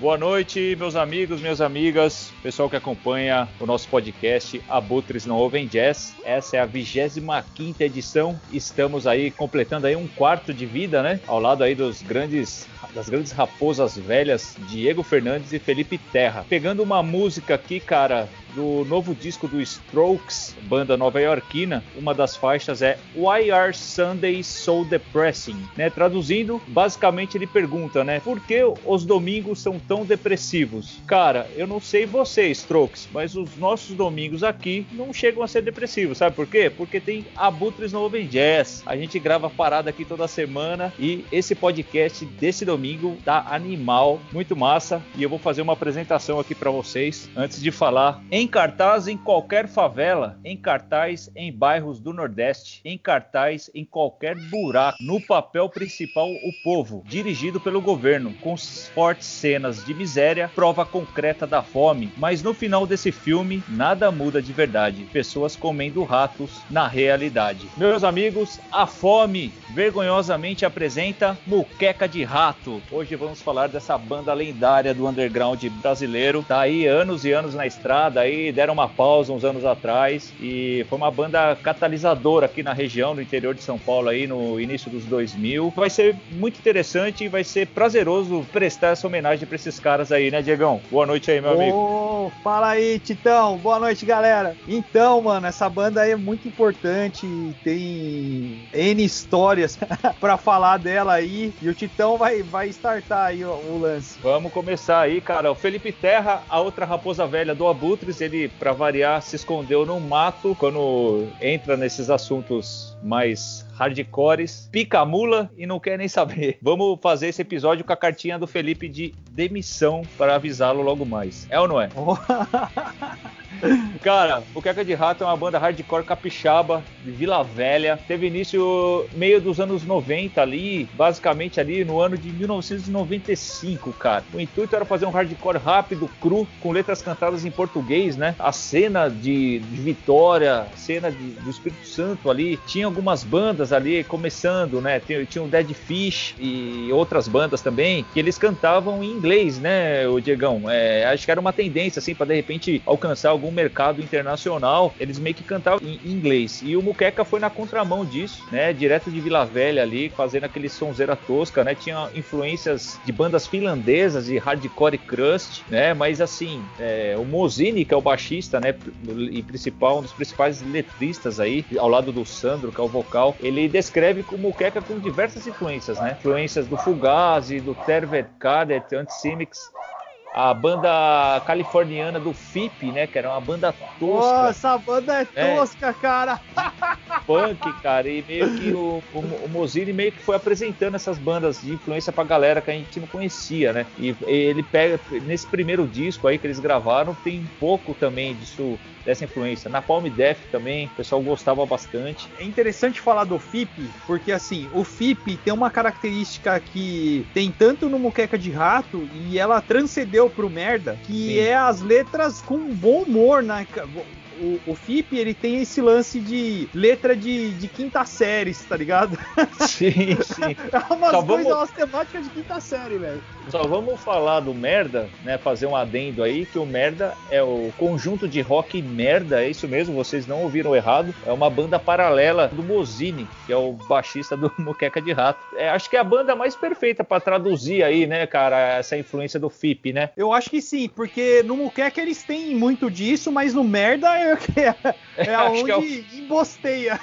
Boa noite, meus amigos, minhas amigas, pessoal que acompanha o nosso podcast Abutres Não Ouvem Jazz. Essa é a 25ª edição. Estamos aí completando aí um quarto de vida, né? Ao lado aí das grandes raposas velhas Diego Fernandes e Felipe Terra. Pegando uma música aqui, cara, do novo disco do Strokes, banda nova-iorquina. Uma das faixas é Why Are Sundays So Depressing? Né? Traduzindo, basicamente ele pergunta, né? Por que os domingos são tão depressivos? Cara, eu não sei vocês, Strokes, mas os nossos domingos aqui não chegam a ser depressivos, sabe por quê? Porque tem Abutres Não Ouvem Jazz, a gente grava parada aqui toda semana e esse podcast desse domingo tá animal, muito massa, e eu vou fazer uma apresentação aqui pra vocês antes de falar. Em cartaz em qualquer favela, em cartaz em bairros do Nordeste, em cartaz em qualquer buraco, no papel principal o povo, dirigido pelo governo, com fortes cenas de miséria, prova concreta da fome, mas no final desse filme nada muda de verdade, pessoas comendo ratos na realidade. Meus amigos, a fome vergonhosamente apresenta Muqueca de Rato. Hoje vamos falar dessa banda lendária do underground brasileiro, tá aí anos e anos na estrada, aí deram uma pausa uns anos atrás e foi uma banda catalisadora aqui na região, no interior de São Paulo aí no início dos 2000. Vai ser muito interessante e vai ser prazeroso prestar essa homenagem pra esses caras aí, né, Diegão? Boa noite aí, meu amigo. Fala aí, Titão. Boa noite, galera. Então, mano, essa banda aí é muito importante, tem N histórias pra falar dela aí, e o Titão vai startar aí o lance. Vamos começar aí, cara. O Felipe Terra, a outra raposa velha do Abutres, ele, pra variar, se escondeu no mato quando entra nesses assuntos mais hardcores, pica a mula e não quer nem saber. Vamos fazer esse episódio com a cartinha do Felipe de demissão para avisá-lo logo mais. É ou não é? Cara, o Muqueca de Rato é uma banda hardcore capixaba de Vila Velha. Teve início meio dos anos 90 ali, basicamente ali no ano de 1995, cara. O intuito era fazer um hardcore rápido, cru, com letras cantadas em português, né? A cena de Vitória, cena do Espírito Santo ali, tinha algumas bandas ali começando, né? Tinha o Dead Fish e outras bandas também, que eles cantavam em inglês, né, o Diegão? É, acho que era uma tendência, assim, pra de repente alcançar algum mercado internacional, eles meio que cantavam em inglês. E o Muqueca foi na contramão disso, né? Direto de Vila Velha ali, fazendo aquele sonzeira tosca, né? Tinha influências de bandas finlandesas, de hardcore e crust, né? Mas assim, o Mozini, que é o baixista, né? E um dos principais letristas aí, ao lado do Sandro, que é o vocal, ele descreve o Muqueca com diversas influências, né? Influências do Fugazi, do Terveet Kädet, Antissimics, a banda californiana do FIP, né, que era uma banda tosca. Oh, essa banda é tosca, cara! Punk, cara, e meio que o Mozini meio que foi apresentando essas bandas de influência pra galera que a gente não conhecia, né? E ele pega, nesse primeiro disco aí que eles gravaram, tem um pouco também disso, dessa influência. Na Palm Def também, o pessoal gostava bastante. É interessante falar do FIP, porque assim, o FIP tem uma característica que tem tanto no Muqueca de Rato, e ela transcendeu pro Merda, que sim, é as letras com bom humor, né? O FIP, ele tem esse lance de letra de quinta série, tá ligado? Sim, sim. É umas temáticas de quinta série, velho. Só vamos falar do Merda, né? Fazer um adendo aí, que o Merda é o conjunto de rock Merda, é isso mesmo, vocês não ouviram errado. É uma banda paralela do Mozini, que é o baixista do Muqueca de Rato. É, acho que é a banda mais perfeita pra traduzir aí, né, cara, essa influência do FIP, né? Eu acho que sim, porque no Muqueca eles têm muito disso, mas no Merda é aonde embosteia.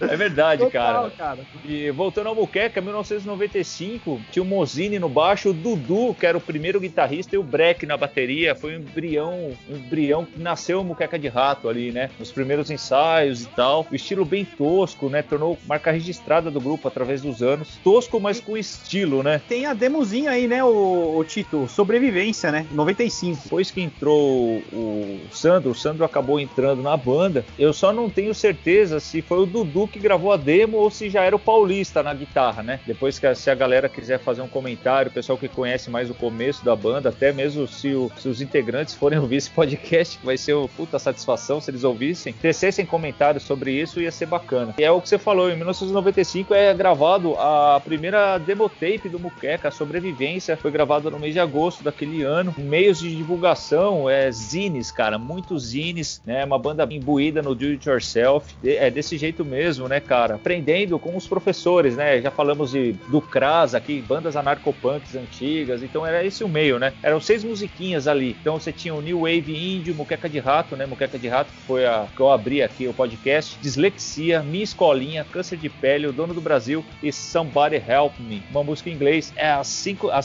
É verdade, total, cara. E voltando ao Muqueca, em 1995, tinha o Mozini no baixo, o Dudu, que era o primeiro guitarrista, e o Breck na bateria. Foi um embrião que nasceu o Muqueca de Rato ali, né? Nos primeiros ensaios e tal. O estilo bem tosco, né? Tornou marca registrada do grupo através dos anos. Tosco, mas com estilo, né? Tem a demozinha aí, né, o Tito? Sobrevivência, né? 95. Depois que entrou o Sandro acabou entrando na banda. Eu só não tenho certeza se foi o Dudu que gravou a demo ou se já era o Paulista na guitarra, né? Depois, que se a galera quiser fazer um comentário, o pessoal que conhece mais o começo da banda, até mesmo se os integrantes forem ouvir esse podcast, vai ser uma puta satisfação se eles ouvissem, tecessem comentários sobre isso, ia ser bacana. E é o que você falou, em 1995 é gravado a primeira demotape do Muqueca, a Sobrevivência, foi gravada no mês de agosto daquele ano. Meios de divulgação, zines, cara, muitos zines, né? Uma banda imbuída no do it yourself, é desse jeito mesmo, né, cara? Aprendendo com os professores, né? Já falamos do Crass aqui, bandas anarcopunks antigas, então era esse o meio, né? Eram 6 musiquinhas ali, então você tinha o New Wave Indie, Muqueca de Rato, né? Muqueca de Rato, que foi a que eu abri aqui o podcast, Dislexia, Minha Escolinha, Câncer de Pele, O Dono do Brasil e Somebody Help Me, uma música em inglês. As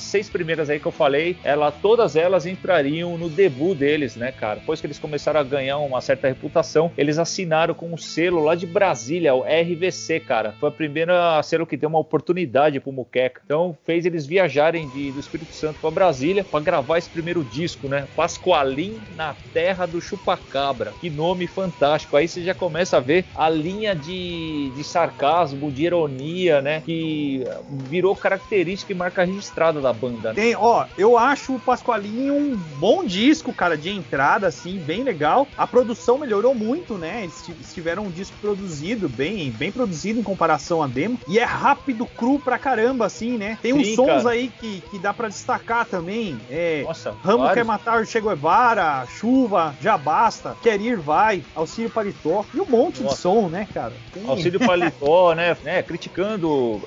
6 primeiras aí que eu falei, todas elas entrariam no debut deles, né, cara? Depois que eles começaram a ganhar uma certa reputação, eles assinaram com um selo lá de Brasília, o RVC, cara. Foi a primeira selo que deu uma oportunidade pro Muqueca. Então fez eles viajarem do Espírito Santo pra Brasília pra gravar esse primeiro disco, né? Pascoalim na Terra do Chupacabra. Que nome fantástico. Aí você já começa a ver a linha de sarcasmo, de ironia, né? Que virou característica e marca registrada da banda. Tem, eu acho o Pascoalim um bom disco, cara, de entrada, assim, bem legal. A produção melhorou muito, né? Eles tiveram um disco produzido, bem produzido em comparação à demo. E é rápido, cru pra caramba, assim, né? Tem uns sons aí que dá pra destacar também. Ramo Quer Matar o Che Guevara, Chuva, Já Basta, Quer Ir Vai, Auxílio Paletó. E um monte de som, né, cara? Auxílio Paletó, né? Criticando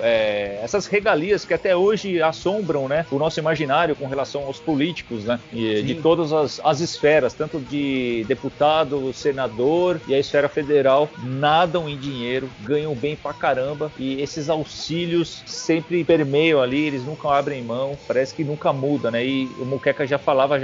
essas regalias que até hoje assombram, né? O nosso imaginário com relação aos políticos, né? E, de todas as esferas, tanto de deputado, senador e a esfera federal, nadam em dinheiro, ganham bem pra caramba, e esses auxílios sempre permeiam ali, eles nunca abrem mão, parece que nunca muda, né? E o Muqueca já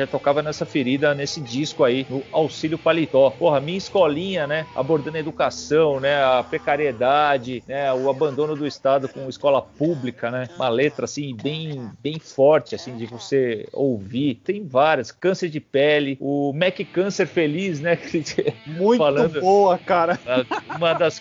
tocava nessa ferida, nesse disco aí, no Auxílio Paletó. Porra, Minha Escolinha, né? Abordando a educação, né? A precariedade, né? O abandono do Estado com escola pública, né? Uma letra, assim, bem forte, assim, de você ouvir. Tem várias. Câncer de Pele, o Mac Câncer Feliz, né? Muito boa, cara. Uma das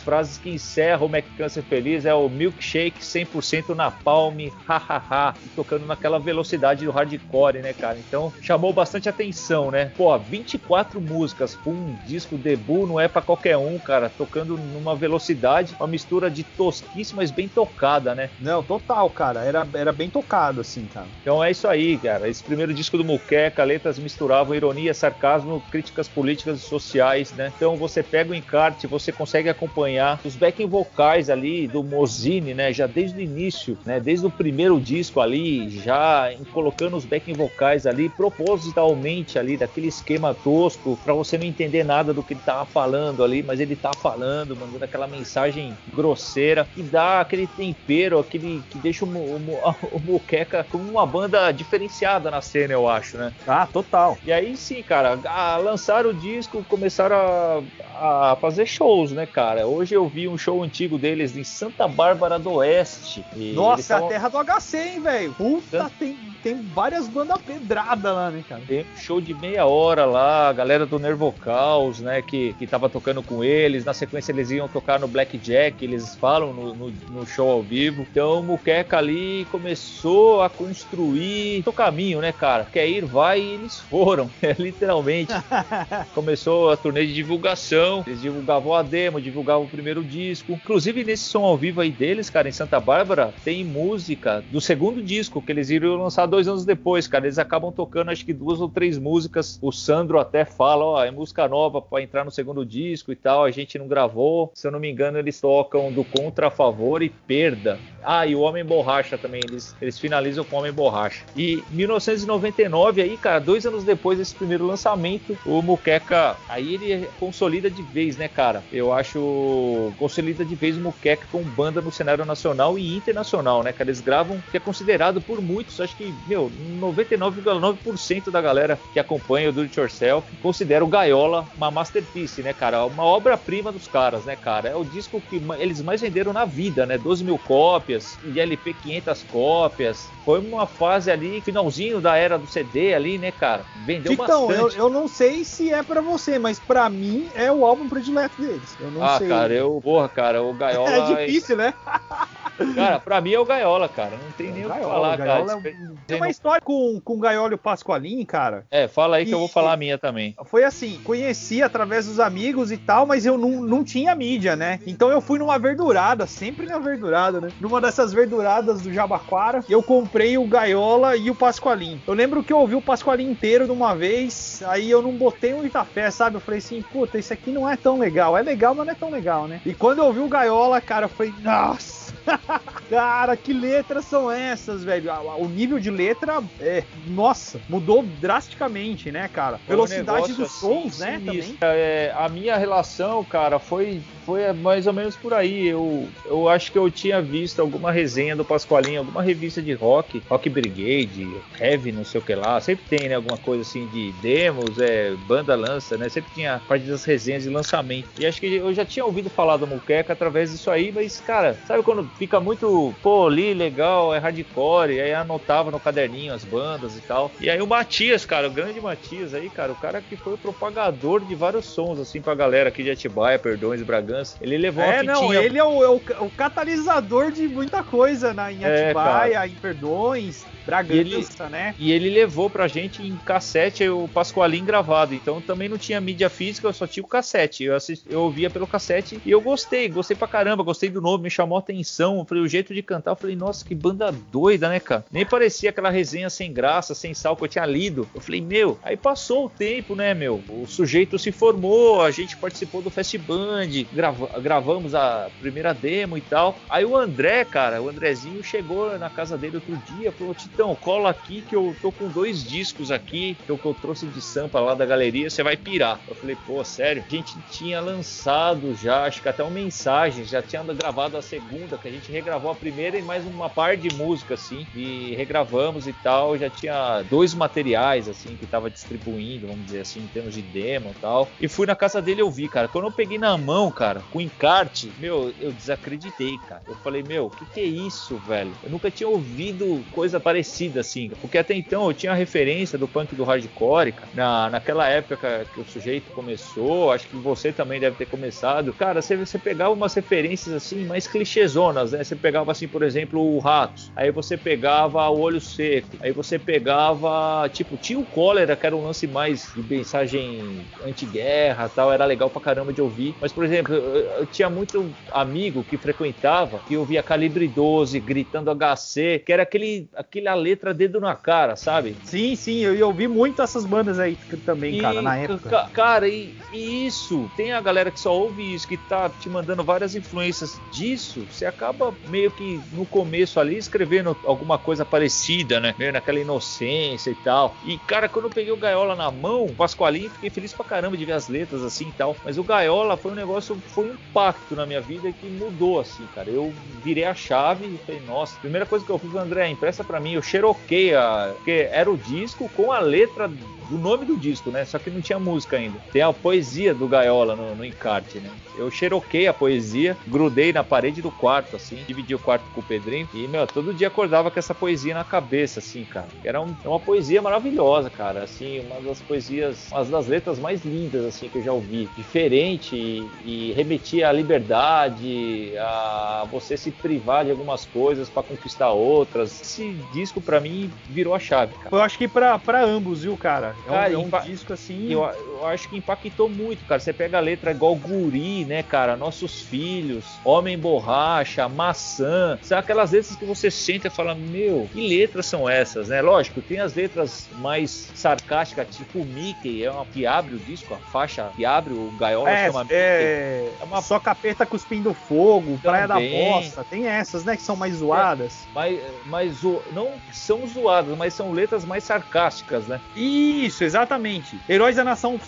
frases que encerra o Mac Câncer Feliz é o milkshake 100% napalm, hahaha, tocando naquela velocidade do hardcore, né, cara? Então, chamou bastante atenção, né? Pô, 24 músicas pra um disco debut, não é pra qualquer um, cara, tocando numa velocidade, uma mistura de tosquíssima, mas bem tocada, né? Não, total, cara, era bem tocado, assim, cara. Então é isso aí, cara, esse primeiro disco do Muqueca, letras misturavam ironia, sarcasmo, críticas políticas e sociais, né? Então você pega o encarte, você consegue acompanhar os backing vocais ali do Mozini, né? Já desde o início, né? Desde o primeiro disco ali, já colocando os backing vocais ali propositalmente ali, daquele esquema tosco, pra você não entender nada do que ele tava falando ali, mas ele tá falando, mandando aquela mensagem grosseira, que dá aquele tempero, aquele que deixa o Muqueca como uma banda diferenciada na cena, eu acho, né? Ah, total. E aí sim, cara, lançaram o disco, começaram a fazer shows, né, cara? Hoje eu vi um show antigo deles em Santa Bárbara do Oeste. Nossa, a terra do HC, hein, velho? Puta, tem várias bandas pedradas lá, né, cara? Tem um show de meia hora lá, a galera do Nervocaus, né, que tava tocando com eles. Na sequência eles iam tocar no Blackjack, eles falam no show ao vivo. Então o Muqueca ali começou a construir o caminho, né, cara? Quer ir, vai, e eles foram, literalmente. Começou a turnê de divulgação, eles divulgavam a demo, divulgavam o primeiro disco. Inclusive, nesse som ao vivo aí deles, cara, em Santa Bárbara, tem música do segundo disco, que eles iriam lançar 2 anos depois, cara. Eles acabam tocando, acho que 2 ou 3 músicas. O Sandro até fala, é música nova pra entrar no segundo disco e tal, a gente não gravou. Se eu não me engano, eles tocam do Contra, a Favor e Perda. E o Homem Borracha também, eles finalizam com o Homem Borracha. E 1999 aí, cara, 2 anos depois desse primeiro lançamento, o Muqueca, aí ele consolida de vez, né, cara? Eu acho, consolida de vez o Muqueca com banda no cenário nacional e internacional, né, cara? Eles gravam, que é considerado por muitos, acho que, 99,9% da galera que acompanha o Do It Yourself considera o Gaiola uma masterpiece, né, cara? Uma obra-prima dos caras, né, cara? É o disco que eles mais venderam na vida, né? 12 mil cópias, de LP 500 cópias. Foi uma fase ali, finalzinho da era do CD ali, né, cara? Vendeu bastante. Então, eu não sei se é pra você, mas pra mim é o álbum álbum predileto deles. Eu não sei. Cara, porra, cara, o Gaiola... É difícil, né? Cara, pra mim é o Gaiola, cara. Não tem nem o que falar, cara. Tem uma história com o Gaiola e o Pascoalim, cara. É, fala aí que eu vou falar a minha também. Foi assim, conheci através dos amigos e tal, mas eu não tinha mídia, né? Então eu fui numa verdurada, sempre na verdurada, né? Numa dessas verduradas do Jabaquara, eu comprei o Gaiola e o Pascoalim. Eu lembro que eu ouvi o Pascoalim inteiro de uma vez, aí eu não botei um Itafé, sabe? Eu falei assim, puta, isso aqui não é tão legal. É legal, mas não é tão legal, né? E quando eu ouvi o Gaiola, cara, eu falei, nossa! Cara, que letras são essas, velho? O nível de letra, nossa, mudou drasticamente, né, cara? Velocidade dos sons, né, também. A minha relação, cara, foi mais ou menos por aí. Eu acho que eu tinha visto alguma resenha do Pascoalim, alguma revista de rock, Rock Brigade, Heavy, não sei o que lá. Sempre tem, né, alguma coisa assim de demos, banda lança, né? Sempre tinha a parte das resenhas de lançamento. E acho que eu já tinha ouvido falar do Muqueca através disso aí, mas, cara, sabe quando... Fica muito, pô, ali, legal, é hardcore, e aí anotava no caderninho as bandas e tal. E aí o Matias, cara, o grande Matias aí, cara, o cara que foi o propagador de vários sons, assim, pra galera aqui de Atibaia, Perdões, Bragança. Ele levou uma fitinha... Não, ele é o catalisador de muita coisa em Atibaia, em Perdões... Bragança, né? E ele levou pra gente em cassete o Pascoalim gravado. Então também não tinha mídia física, eu só tinha o cassete. Eu ouvia pelo cassete e eu gostei pra caramba. Gostei do nome, me chamou a atenção. Falei, o jeito de cantar, eu falei, nossa, que banda doida, né, cara? Nem parecia aquela resenha sem graça, sem sal que eu tinha lido. Eu falei, meu, aí passou o tempo, né, meu? O sujeito se formou, a gente participou do Fast Band, gravamos a primeira demo e tal. Aí o André, cara, o Andrezinho chegou na casa dele outro dia, falou, então, cola aqui que eu tô com 2 discos aqui, que eu trouxe de Sampa lá da galeria, você vai pirar. Eu falei, pô, sério? A gente tinha lançado já, acho que até uma mensagem, já tinha gravado a segunda, que a gente regravou a primeira e mais uma par de música, assim, e regravamos e tal, já tinha 2 materiais, assim, que tava distribuindo, vamos dizer assim, em termos de demo e tal, e fui na casa dele e ouvi, cara. Quando eu peguei na mão, cara, com encarte, meu, eu desacreditei, cara. Eu falei, meu, o que é isso, velho? Eu nunca tinha ouvido coisa parecida assim, porque até então eu tinha a referência do punk do hardcore, cara. Naquela época que o sujeito começou, acho que você também deve ter começado, cara, você pegava umas referências assim, mais clichêzonas, né, você pegava assim, por exemplo, o Ratos, aí você pegava o Olho Seco, aí você pegava, tipo, tinha o Cólera, que era um lance mais de mensagem anti-guerra e tal, era legal pra caramba de ouvir, mas, por exemplo, eu tinha muito amigo que frequentava, que ouvia Calibre 12, Gritando HC, que era aquele a letra dedo na cara, sabe? Sim, eu ouvi muito essas bandas aí também, cara, na época. Cara, e isso, tem a galera que só ouve isso, que tá te mandando várias influências disso, você acaba meio que no começo ali escrevendo alguma coisa parecida, né? Meio naquela inocência e tal. E, cara, quando eu peguei o Gaiola na mão, o Pascoalim, fiquei feliz pra caramba de ver as letras assim e tal, mas o Gaiola foi um negócio, foi um impacto na minha vida que mudou, assim, cara. Eu virei a chave e falei, nossa, a primeira coisa que eu fiz, André, impressa pra mim, eu xeroquei, porque era o disco com a letra do nome do disco, né? Só que não tinha música ainda. Tem a poesia do Gaiola no encarte, né? Eu xeroquei a poesia, grudei na parede do quarto, assim, dividi o quarto com o Pedrinho e, meu, todo dia acordava com essa poesia na cabeça, assim, cara. Era uma poesia maravilhosa, cara, assim, uma das poesias, uma das letras mais lindas, assim, que eu já ouvi. Diferente e remetia à liberdade, a você se privar de algumas coisas pra conquistar outras. Esse disco, pra mim, virou a chave, cara. Eu acho que pra ambos, viu, cara? É um disco assim. Eu acho que impactou muito, cara. Você pega a letra igual Guri, né, cara? Nossos Filhos, Homem Borracha, Maçã. São aquelas letras que você senta e fala, meu, que letras são essas, né? Lógico, tem as letras mais sarcásticas, tipo Mickey, que abre o disco, a faixa que abre o Gaiola, chama Mickey. É uma só capeta cuspindo fogo, Praia da Bosta. Tem essas, né, que são mais zoadas. Mas não são zoadas, mas são letras mais sarcásticas, né? Isso, exatamente. Heróis da Nação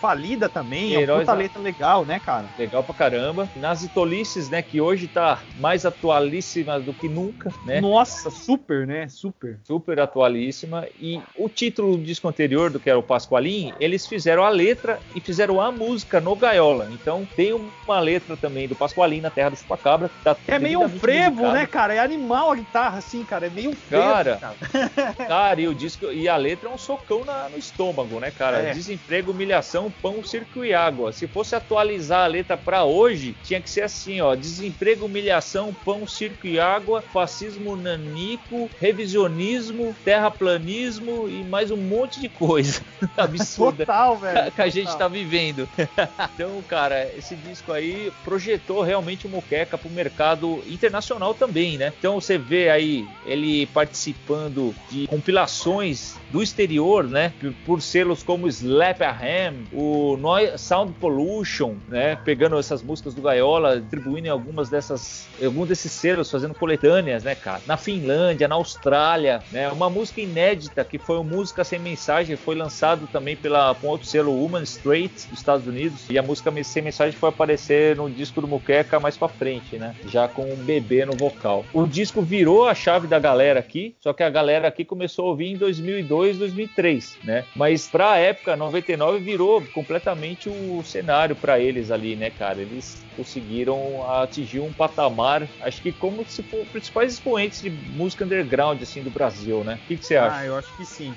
Falida também, é uma puta letra legal, né, cara? Legal pra caramba. Nas Tolices, né, que hoje tá mais atualíssima do que nunca, né? Nossa, super, né? Super atualíssima. E o título do disco anterior, do que era o Pascoalim, eles fizeram a letra e fizeram a música no Gaiola. Então tem uma letra também do Pascoalim na Terra do Chupacabra. Tá meio um frevo, né, cara? É animal a guitarra, assim, cara. É meio um frevo. cara, cara, e o disco e a letra é um socão no estômago, né, cara? É. Desemprego, humilhação, pão, circo e água. Se fosse atualizar a letra pra hoje, tinha que ser assim, ó: desemprego, humilhação, pão, circo e água, fascismo nanico, revisionismo, terraplanismo e mais um monte de coisa absurda. Total, velho. Que a gente tá vivendo. Então, cara, esse disco aí projetou realmente o Muqueca pro mercado internacional também, né? Então você vê aí ele participando de compilações do exterior, né? Por selos como Slap a Ham, o Noi, Sound Pollution, né? Pegando essas músicas do Gaiola, atribuindo em alguns desses selos, fazendo coletâneas, né, cara? Na Finlândia, na Austrália, né? Uma música inédita que foi o Música Sem Mensagem, foi lançado também com outro selo, Woman Straight, dos Estados Unidos, e a música Sem Mensagem foi aparecer no disco do Muqueca mais pra frente, né? Já com um bebê no vocal. O disco virou a chave da galera aqui, só que a galera aqui começou a ouvir em 2002, 2003, né? Mas pra época, 99, virou completamente o cenário pra eles ali, né, cara? Eles conseguiram atingir um patamar, acho que como se for principais expoentes de música underground, assim, do Brasil, né? O que você acha? Ah, eu acho que sim.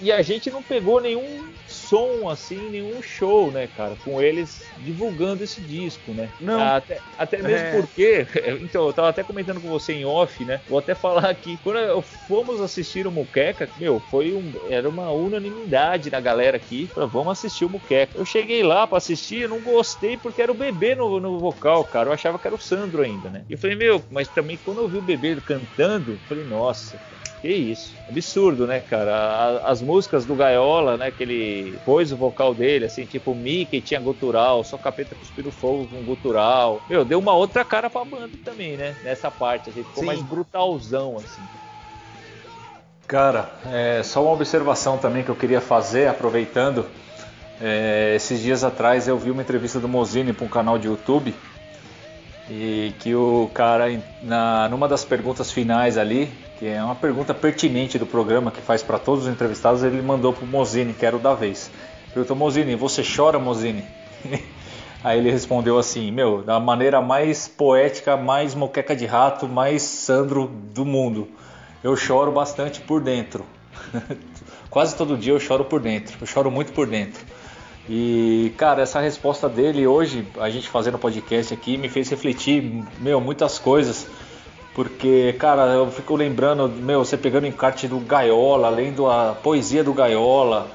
E a gente não pegou nenhum som, assim, nenhum show, né, cara? Com eles divulgando esse disco, né? Não. Até mesmo porque... Então, eu tava até comentando com você em off, né? Vou até falar aqui. Quando fomos assistir o Muqueca, meu, era uma unanimidade na galera aqui. Vamos assistir o Muqueca. Eu cheguei lá pra assistir, eu não gostei porque era o bebê no vocal, cara. Eu achava que era o Sandro ainda, né? E eu falei, meu, mas também quando eu vi o bebê cantando, eu falei, nossa... Que isso, absurdo, né, cara? As músicas do Gaiola, né, que ele pôs o vocal dele, assim, tipo Mickey tinha gutural, só Capeta Cuspido Fogo com gutural. Meu, deu uma outra cara pra banda também, né? Nessa parte, a gente ficou mais brutalzão, assim. Cara, só uma observação também que eu queria fazer, aproveitando. Esses dias atrás eu vi uma entrevista do Mozini pra um canal de YouTube, e que o cara, numa das perguntas finais ali, que é uma pergunta pertinente do programa que faz para todos os entrevistados, ele mandou pro Mozini, que era o da vez. Perguntou, Mozini, você chora, Mozini? Aí ele respondeu assim, meu, da maneira mais poética, mais Muqueca de Rato, mais Sandro do mundo. Eu choro bastante por dentro. Quase todo dia eu choro por dentro, eu choro muito por dentro. E, cara, essa resposta dele hoje, a gente fazendo podcast aqui, me fez refletir, meu, muitas coisas. Porque, cara, eu fico lembrando, meu, você pegando o encarte do Gaiola, lendo a poesia do Gaiola,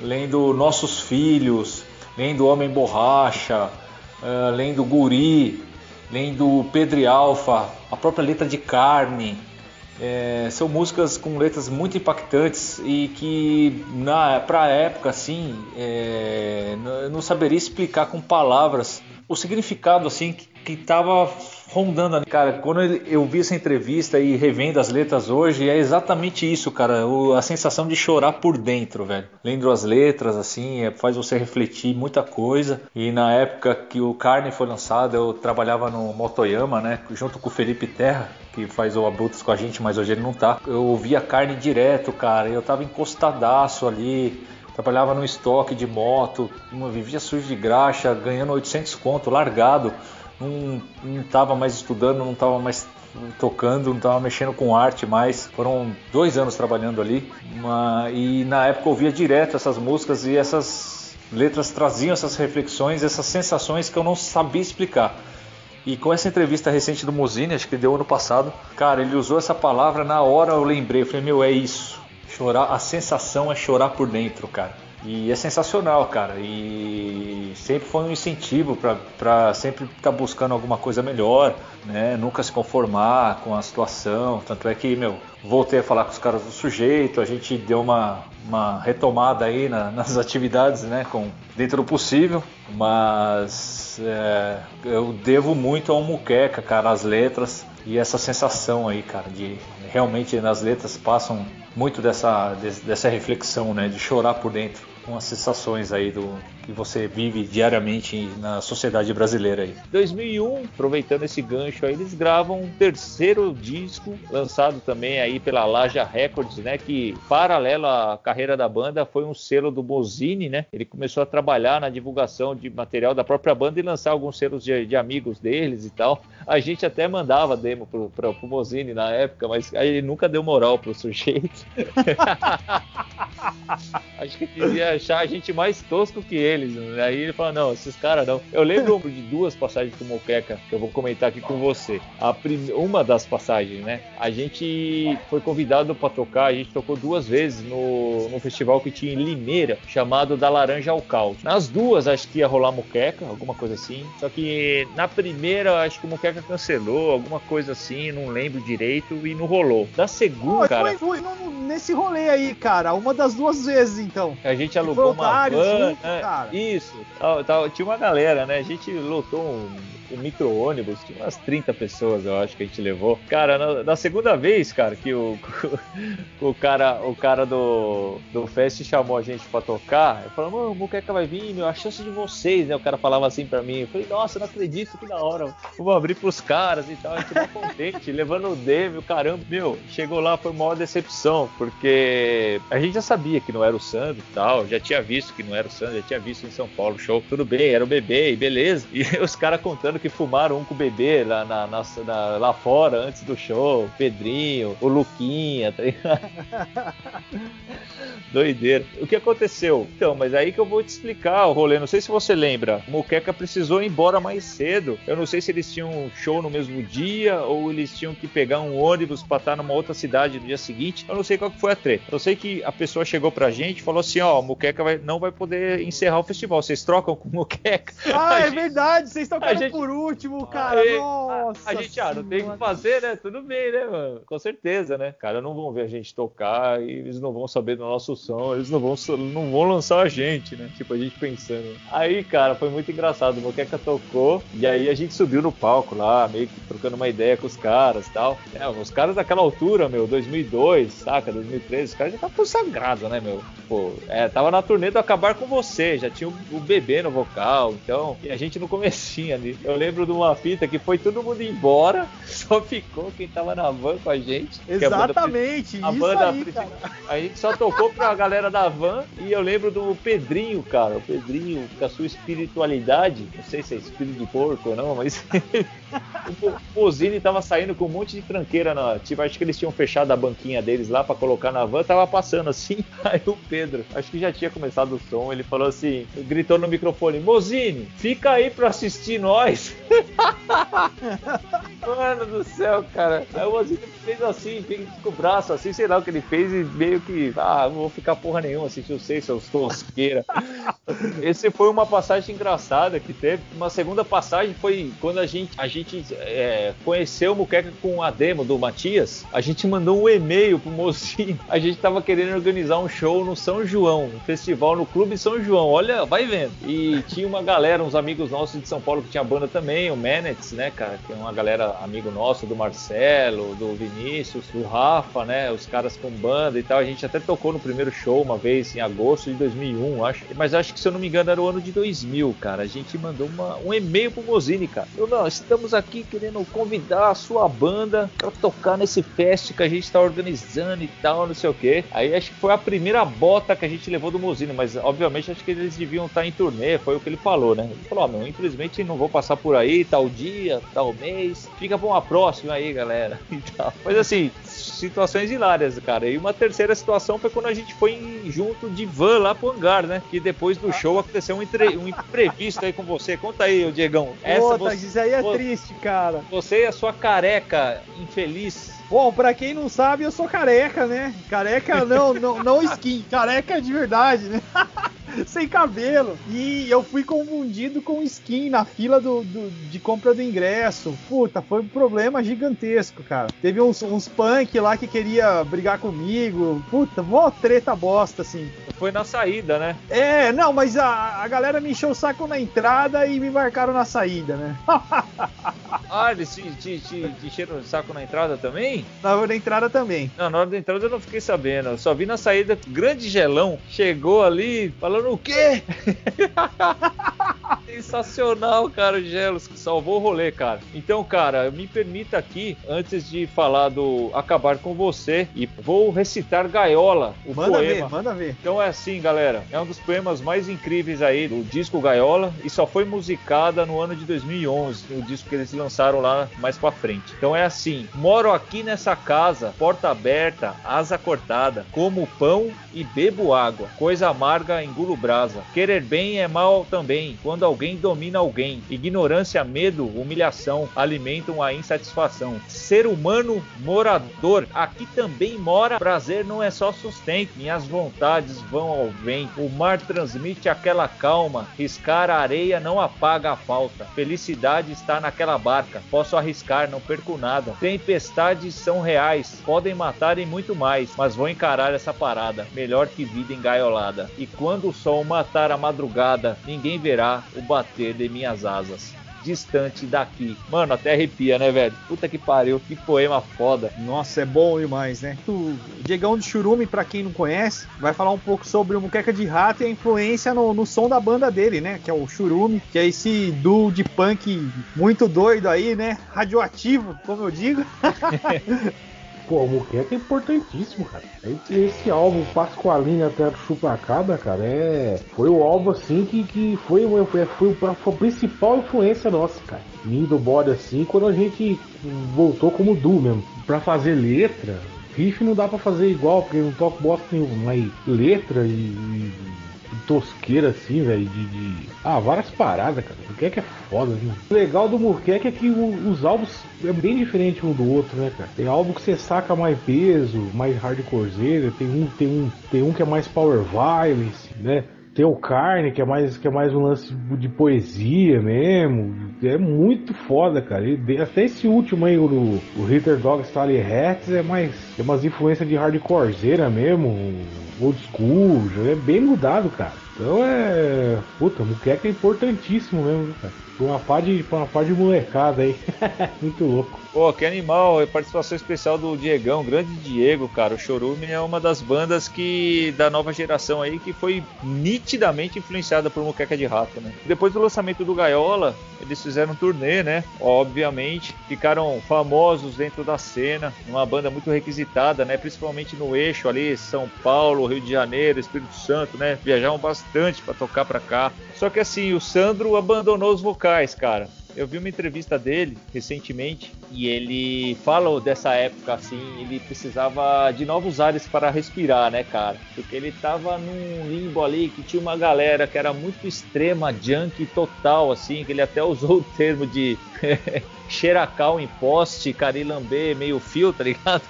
lendo Nossos Filhos, lendo Homem Borracha, lendo Guri, lendo Pedro e Alfa, a própria letra de Carne. São músicas com letras muito impactantes e que, pra época, assim, eu não saberia explicar com palavras o significado, assim, que tava... rondando, cara, quando eu vi essa entrevista e revendo as letras hoje, é exatamente isso, cara, a sensação de chorar por dentro, velho. Lendo as letras, assim, faz você refletir muita coisa. E na época que o Carne foi lançado, eu trabalhava no Motoyama, né, junto com o Felipe Terra, que faz o Abruptos com a gente, mas hoje ele não tá. Eu ouvia Carne direto, cara, eu tava encostadaço ali, trabalhava no estoque de moto, vivia sujo de graxa, ganhando 800 conto, largado. Não estava mais estudando, não estava mais tocando, não estava mexendo com arte mais. Foram 2 anos trabalhando ali. E na época eu ouvia direto essas músicas e essas letras traziam essas reflexões, essas sensações que eu não sabia explicar. E com essa entrevista recente do Muzini, acho que deu ano passado, cara, ele usou essa palavra, na hora eu lembrei. Eu falei, meu, é isso. Chorar, a sensação é chorar por dentro, cara. E é sensacional, cara, e sempre foi um incentivo para sempre estar buscando alguma coisa melhor, né? Nunca se conformar com a situação, tanto é que, meu, voltei a falar com os caras do Sujeito, a gente deu uma retomada aí nas atividades, né, dentro do possível, mas eu devo muito ao Muqueca, cara, as letras e essa sensação aí, cara, de realmente nas letras passam muito dessa reflexão, né, de chorar por dentro. com as sensações aí do que você vive diariamente na sociedade brasileira aí. 2001, aproveitando esse gancho aí, eles gravam um terceiro disco, lançado também aí pela Laja Records, né, que paralelo à carreira da banda foi um selo do Bozini, né, ele começou a trabalhar na divulgação de material da própria banda e lançar alguns selos de amigos deles e tal. A gente até mandava demo pro Bozini na época, mas ele nunca deu moral pro sujeito. Acho que queria achar a gente mais tosco que eles, né? Aí ele falou, não, esses caras não. Eu lembro de duas passagens com o Muqueca que eu vou comentar aqui com você. Uma das passagens, né? A gente foi convidado pra tocar, a gente tocou duas vezes num festival que tinha em Limeira, chamado Da Laranja ao Caos. Nas duas, acho que ia rolar Muqueca, alguma coisa assim. Só que na primeira, acho que o Muqueca cancelou, alguma coisa assim, não lembro direito, e não rolou. Da segunda, cara... Foi nesse rolê aí, cara, uma das duas vezes, então. A gente alugou uma van, né? Isso, tinha uma galera, né? A gente lotou um micro-ônibus, tinha umas 30 pessoas, eu acho que a gente levou. Cara, na segunda vez, cara, que o cara do Fest chamou a gente pra tocar, eu falei, o Muqueca vai vir, meu, a chance de vocês, né? O cara falava assim pra mim, eu falei, nossa, não acredito, que da hora, vou abrir pros caras e tal, a gente tá contente, levando o Dave, o caramba, meu, chegou lá, foi uma maior decepção, porque a gente já sabia que não era o Sandro e tal, já tinha visto que não era o Sandro, já tinha visto em São Paulo o show, tudo bem, era o bebê, beleza, e os caras contando que fumaram um com o bebê lá, lá fora, antes do show, o Pedrinho, o Luquinha, tá ligado? Doideira. O que aconteceu? Então, mas aí que eu vou te explicar o rolê, não sei se você lembra, o Muqueca precisou ir embora mais cedo, eu não sei se eles tinham um show no mesmo dia, ou eles tinham que pegar um ônibus pra estar numa outra cidade no dia seguinte, eu não sei qual que foi a treta, eu sei que a pessoa chegou pra gente e falou assim, ó, o Muqueca não vai poder encerrar o festival, vocês trocam com o Muqueca. Ah, é verdade, vocês tocaram por último, cara, nossa. A gente, não tem o que fazer, né, tudo bem, né, mano, com certeza, né, cara, não vão ver a gente tocar e eles não vão saber do nosso som, eles não vão lançar a gente, né, tipo, a gente pensando. Aí, cara, foi muito engraçado, o Muqueca tocou e aí a gente subiu no palco lá, meio que trocando uma ideia com os caras e tal. É, os caras daquela altura, meu, 2002, saca, 2013, os caras já estavam consagrados, né, meu, pô, tava na turnê do Acabar Com Você, já tinha o bebê no vocal, então, e a gente no comecinho ali. Eu lembro de uma fita que foi todo mundo embora, só ficou quem tava na van com a gente. Exatamente, a banda, isso aí, cara. A gente só tocou pra galera da van, e eu lembro do Pedrinho, cara, o Pedrinho com a sua espiritualidade, não sei se é espírito de porco ou não, mas o Pozini tava saindo com um monte de tranqueira, tipo, acho que eles tinham fechado a banquinha deles lá pra colocar na van, tava passando assim, aí o Pedro, acho que já tinha começado o som, ele falou assim, gritou no microfone, Mozini, fica aí pra assistir nós. Mano do céu, cara. Aí o Mozini fez assim, com o braço assim, sei lá o que ele fez, e meio que, não vou ficar porra nenhuma assistir vocês, seus tosqueira. Esse foi uma passagem engraçada que teve. Uma segunda passagem foi quando a gente conheceu o Muqueca com a demo do Matias, a gente mandou um e-mail pro Mozini, a gente tava querendo organizar um show no São João, um festival no Clube São João, olha, vai vendo. E tinha uma galera, uns amigos nossos de São Paulo que tinha banda também, o Menets, né, cara, que é uma galera amigo nosso, do Marcelo, do Vinícius, do Rafa, né, os caras com banda e tal, a gente até tocou no primeiro show uma vez, em agosto de 2001, acho, mas acho que, se eu não me engano, era o ano de 2000, cara, a gente mandou um e-mail pro Mozini, cara, nós estamos aqui querendo convidar a sua banda pra tocar nesse fest que a gente tá organizando e tal, não sei o que. Aí acho que foi a primeira bota que a gente levou do Mozini, mas obviamente acho que eles deviam estar em turnê, foi o que ele falou, né, ele falou, meu, infelizmente não vou passar por aí, tal dia, tal mês, fica pra uma próxima aí, galera, e tal. Mas assim, situações hilárias, cara. E uma terceira situação foi quando a gente foi junto de van lá pro hangar, né? Que depois do show aconteceu um imprevisto aí com você. Conta aí, Diegão. Isso aí é triste, cara. Você e a sua careca infeliz. Bom, pra quem não sabe, eu sou careca, né? Careca não skin, careca de verdade, né? Sem cabelo. E eu fui confundido com skin na fila de compra do ingresso. Puta, foi um problema gigantesco, cara. Teve uns punk lá que queria brigar comigo. Puta, mó treta bosta, assim. Foi na saída, né? Mas a galera me encheu o saco na entrada e me marcaram na saída, né? Ah, eles te encheram o saco na entrada também? Na hora da entrada também. Não, na hora da entrada eu não fiquei sabendo. Eu só vi na saída, grande gelão chegou ali falando o quê? Sensacional, cara, o gelo. Salvou o rolê, cara. Então, cara, me permita aqui, antes de falar do Acabar Com Você, e vou recitar Gaiola, o poema. Manda ver. Então é assim, galera. É um dos poemas mais incríveis aí do disco Gaiola e só foi musicada no ano de 2011, o disco que eles lançaram lá mais pra frente. Então é assim. Moro aqui nessa casa, porta aberta, asa cortada, como pão e bebo água. Coisa amarga, engulo brasa. Querer bem é mal também, quando alguém domina alguém. Ignorância, medo, humilhação alimentam a insatisfação. Ser humano morador, aqui também mora. Prazer não é só sustento. Minhas vontades vão ao vento. O mar transmite aquela calma. Riscar a areia não apaga a falta. Felicidade está naquela barca. Posso arriscar, não perco nada. Tempestades são reais, podem matar e muito mais, mas vou encarar essa parada. Melhor que vida engaiolada. E quando o sol matar a madrugada, ninguém verá o bater de minhas asas. Distante daqui. Mano, até arrepia, né, velho? Puta que pariu, que poema foda. Nossa, é bom demais, né? O Diegão de Churume, pra quem não conhece, vai falar um pouco sobre o Muqueca de Rato e a influência no som da banda dele, né? Que é o Churume, que é esse duo de punk muito doido aí, né? Radioativo, como eu digo. Pô, o Muqueca é importantíssimo, cara. Esse álbum, Pascoalim na Terra do Chupacabra, cara, foi o álbum, assim, que foi a principal influência nossa, cara. Indo bode, assim, quando a gente voltou como duo mesmo. Pra fazer letra, riff não dá pra fazer igual, porque eu não toco bosta nenhuma. Mas letra e tosqueira, assim, velho, várias paradas, cara. O Muqueca é foda, viu? O legal do Muqueca é que os álbuns é bem diferente um do outro, né, cara? Tem álbum que você saca mais peso, mais hardcorezeira, tem um que é mais power violence, né? Tem o Carne, que é mais um lance de poesia mesmo. É muito foda, cara. Até esse último aí, o Hitler's Dog Stelling Rats, tem umas influências de hardcorezeira mesmo, old school, é bem mudado, cara. Então é... Puta, Muqueca é importantíssimo mesmo, cara. Pra uma pá de molecada aí. Muito louco. Pô, que animal. É participação especial do Diegão, grande Diego, cara. O Chorume é uma das bandas da nova geração aí que foi nitidamente influenciada por Muqueca de Rato, né? Depois do lançamento do Gaiola, eles fizeram um turnê, né? Obviamente. Ficaram famosos dentro da cena. Uma banda muito requisitada, né? Principalmente no eixo ali, São Paulo, Rio de Janeiro, Espírito Santo, né? Viajaram bastante pra tocar pra cá. Só que assim, o Sandro abandonou os vocais, cara. Eu vi uma entrevista dele recentemente e ele falou dessa época assim, ele precisava de novos ares para respirar, né, cara? Porque ele tava num limbo ali que tinha uma galera que era muito extrema, junkie total, assim, que ele até usou o termo de xeracal em poste, carilambê, meio fio, tá ligado?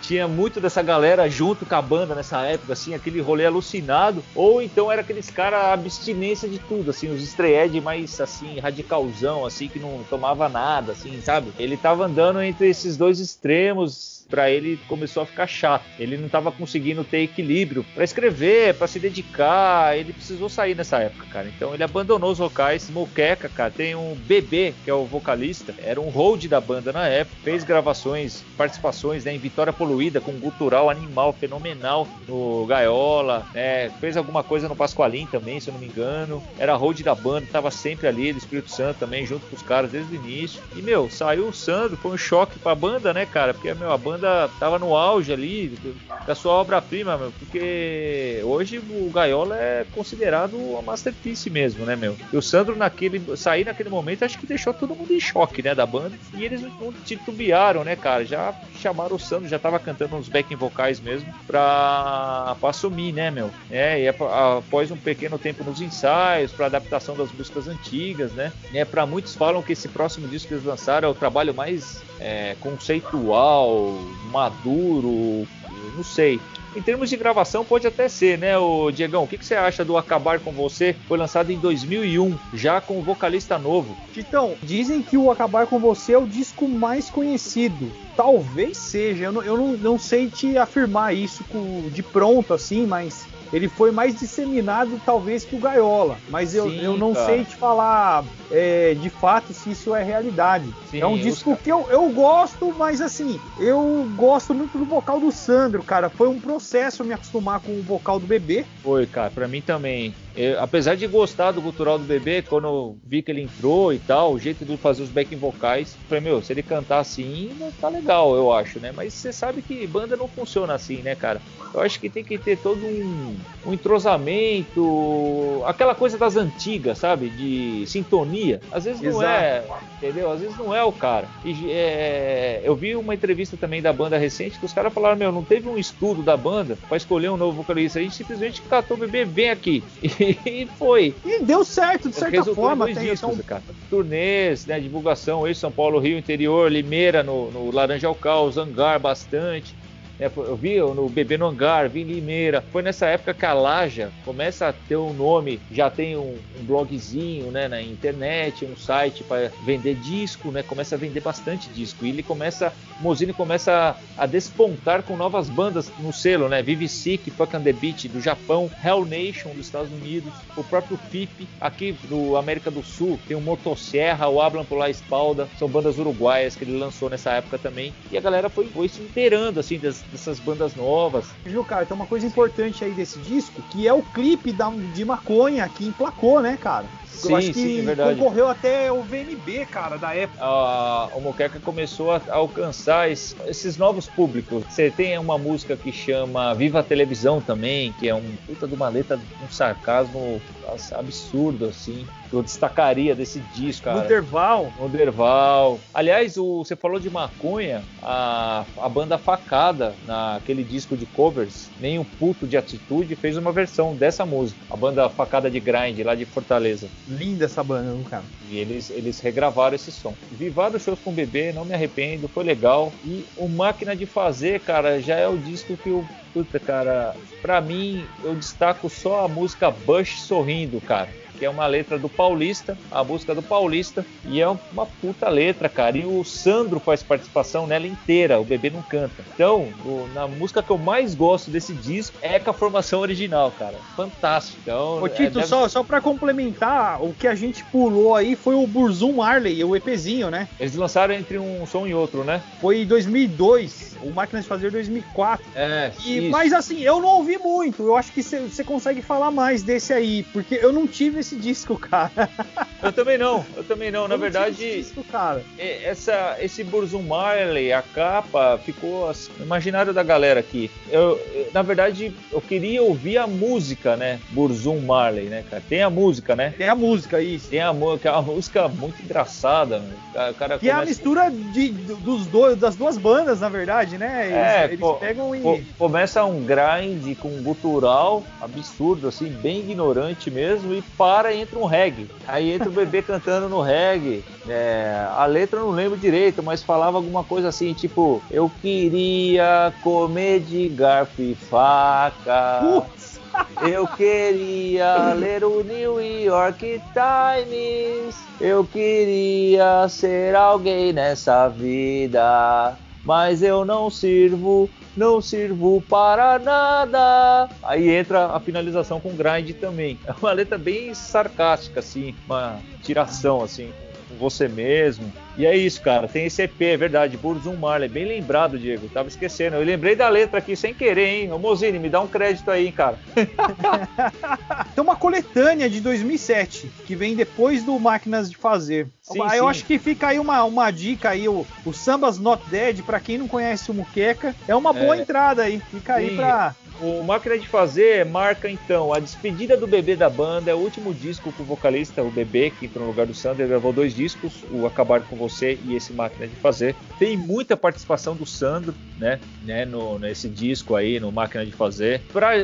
Tinha muito dessa galera junto com a banda nessa época, assim, aquele rolê alucinado. Ou então era aqueles caras abstinência de tudo, assim, os estreed mais, assim, radicalzão, assim, que não tomava nada, assim, sabe? Ele tava andando entre esses dois extremos. Pra ele começou a ficar chato. Ele não tava conseguindo ter equilíbrio pra escrever, pra se dedicar. Ele precisou sair nessa época, cara. Então ele abandonou os vocais. Muqueca, cara, tem um bebê, que é o vocalista. Era um hold da banda na época. Fez gravações, participações, né, em Vitória Poluída, com gutural animal fenomenal no Gaiola, né? Fez alguma coisa no Pascoalim também, se eu não me engano. Era hold da banda, tava sempre ali do Espírito Santo também, junto com os caras desde o início. E, meu, saiu o Sandro. Foi um choque pra banda, né, cara? Porque, meu, a banda tava no auge ali da sua obra-prima, meu, porque hoje o Gaiola é considerado uma masterpiece mesmo, né, meu? E o Sandro sair naquele momento, acho que deixou todo mundo em choque, né, da banda, e eles não titubearam, né, cara? Já chamaram o Sandro, já tava cantando uns backing vocais mesmo pra assumir, né, meu? E após um pequeno tempo nos ensaios, pra adaptação das músicas antigas, né? Pra muitos falam que esse próximo disco que eles lançaram é o trabalho mais conceitual, maduro, não sei. Em termos de gravação pode até ser, né, ô Diegão? O que você acha do Acabar Com Você? Foi lançado em 2001, já com um vocalista novo. Então, dizem que o Acabar Com Você é o disco mais conhecido. Talvez seja, eu não sei te afirmar isso de pronto, assim, mas ele foi mais disseminado talvez que o Gaiola, mas eu não sei te falar de fato se isso é realidade. Sim, é um disco que eu gosto, mas assim, eu gosto muito do vocal do Sandro, cara. Foi um processo me acostumar com o vocal do Bebê. Foi, cara, pra mim também. Eu, apesar de gostar do cultural do Bebê, quando eu vi que ele entrou e tal, o jeito de fazer os backing vocais, falei, meu, se ele cantar assim, tá legal, eu acho, né? Mas você sabe que banda não funciona assim, né, cara? Eu acho que tem que ter todo um entrosamento, aquela coisa das antigas, sabe? De sintonia. Às vezes não é, entendeu? Às vezes não é o cara. E, eu vi uma entrevista também da banda recente que os caras falaram, meu, não teve um estudo da banda pra escolher um novo vocalista. A gente simplesmente catou o Bebê bem aqui. E foi. E deu certo, de certa forma. Tem discos, então... cara. Turnês, né, divulgação, São Paulo, Rio, interior, Limeira, no Laranjalcal, Zangar, bastante. Eu vi no Bebê no Hangar, vi em Limeira. Foi nessa época que a Laja começa a ter um nome, já tem um blogzinho, né, na internet, um site para vender disco, né, começa a vender bastante disco. E Mozini começa a despontar com novas bandas no selo, né, Vive Sick, Fuck and the Beat do Japão, Hell Nation dos Estados Unidos, o próprio FIP, aqui no América do Sul, tem o Motosserra, o Hablan Pular a Espalda, são bandas uruguaias que ele lançou nessa época também. E a galera foi se inteirando, assim, dessas bandas novas. Viu, cara, tem uma coisa importante aí desse disco, que é o clipe de maconha que emplacou, né, cara? Eu acho que é verdade. Concorreu até o VMB, cara, da época. O Muqueca começou a alcançar esses novos públicos. Você tem uma música que chama Viva a Televisão também, que é um puta de uma letra, um sarcasmo absurdo, assim. Eu destacaria desse disco, cara. No Derval. Aliás, você falou de maconha, a banda Facada, naquele disco de covers, Nem um Puto de Atitude, fez uma versão dessa música. A banda Facada de Grind, lá de Fortaleza. Linda essa banda, cara. E eles regravaram esse som. Vi vários shows com o Bebê, não me arrependo, foi legal. E o Máquina de Fazer, cara, já é o disco que eu... Puta, cara, pra mim, eu destaco só a música Bush Sorrindo, cara. Que é uma letra do Paulista, a música do Paulista, e é uma puta letra, cara. E o Sandro faz participação nela inteira, o Bebê não canta. Então, na música que eu mais gosto desse disco é com a formação original, cara. Fantástico. Então, ô, Tito, só pra complementar, o que a gente pulou aí foi o Burzum Marley, o EPzinho, né? Eles lançaram entre um som e outro, né? Foi em 2002, o Máquina de Fazer 2004. Mas assim, eu não ouvi muito, eu acho que você consegue falar mais desse aí, porque eu não tive esse disco, cara. Eu também não. Na verdade, disco, cara. Esse Burzum Marley, a capa, ficou assim, imaginário da galera aqui. Na verdade, eu queria ouvir a música, né? Burzum Marley, né, cara? Tem a música, né? Tem a música, isso. Tem a música, é uma música muito engraçada, meu. O cara que é a mistura das duas bandas, na verdade, né? Eles pegam e... Começa um grind com um gutural absurdo, assim, bem ignorante mesmo, e para, entra um reggae. Aí entra o Bebê cantando no reggae. A letra eu não lembro direito, mas falava alguma coisa assim, tipo, eu queria comer de garfo e faca. Eu queria ler o New York Times. Eu queria ser alguém nessa vida. Mas eu não sirvo para nada. Aí entra a finalização com grind também. É uma letra bem sarcástica, assim, uma tiração, assim, com você mesmo. E é isso, cara, tem esse EP, é verdade, Burzum Marley, bem lembrado, Diego, tava esquecendo. Eu lembrei da letra aqui sem querer, hein. Ô, Mozini, me dá um crédito aí, cara. Tem uma coletânea de 2007, que vem depois do Máquinas de Fazer. Sim. Eu acho que fica aí uma dica aí, o Sambas Not Dead, pra quem não conhece o Muqueca, é uma boa entrada aí, fica aí pra... O Máquina de Fazer marca, então, a despedida do Bebê da banda, é o último disco com o vocalista, o Bebê, que entrou no lugar do Sandro, ele gravou 2 discos, o Acabar Com Você e esse Máquina de Fazer. Tem muita participação do Sandro, né nesse disco aí, no Máquina de Fazer.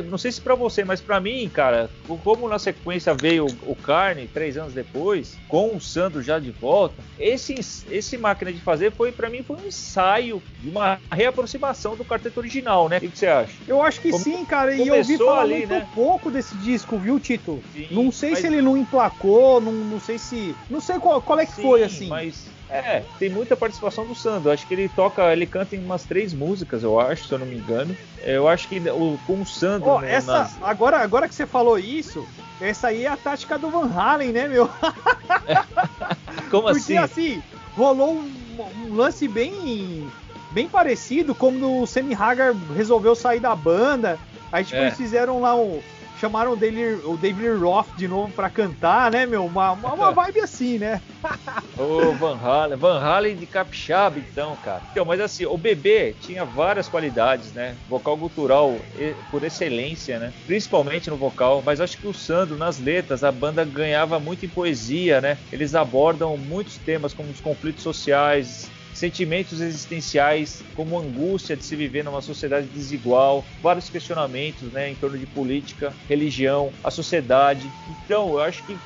Não sei se pra você, mas pra mim, cara, como na sequência veio o Carne, 3 anos depois, com o Sandro já de volta, esse Máquina de Fazer pra mim foi um ensaio de uma reaproximação do quarteto original, né? O que você acha? Eu acho que Sim, cara, e eu ouvi falar ali, muito pouco desse disco, viu, Tito? Sim, não sei se ele não emplacou, não sei se... Não sei qual é que foi, assim. Mas... É, tem muita participação do Sandro. Acho que ele canta em umas 3 músicas, eu acho, se eu não me engano. Eu acho que com o Sandro... Oh, agora que você falou isso, essa aí é a tática do Van Halen, né, meu? Como assim? Porque assim, rolou um lance bem parecido, como o Sammy Hagar resolveu sair da banda. Aí tipo, eles fizeram lá um... Chamaram o David Lee Roth de novo pra cantar, né, meu? Uma vibe assim, né? Ô, Van Halen de capixaba, então, cara. Então, mas assim, o Bebê tinha várias qualidades, né? Vocal gutural por excelência, né? Principalmente no vocal, mas acho que o Sandro, nas letras, a banda ganhava muito em poesia, né? Eles abordam muitos temas, como os conflitos sociais, sentimentos existenciais, como angústia de se viver numa sociedade desigual, vários questionamentos, né, em torno de política, religião, a sociedade. Então, eu acho que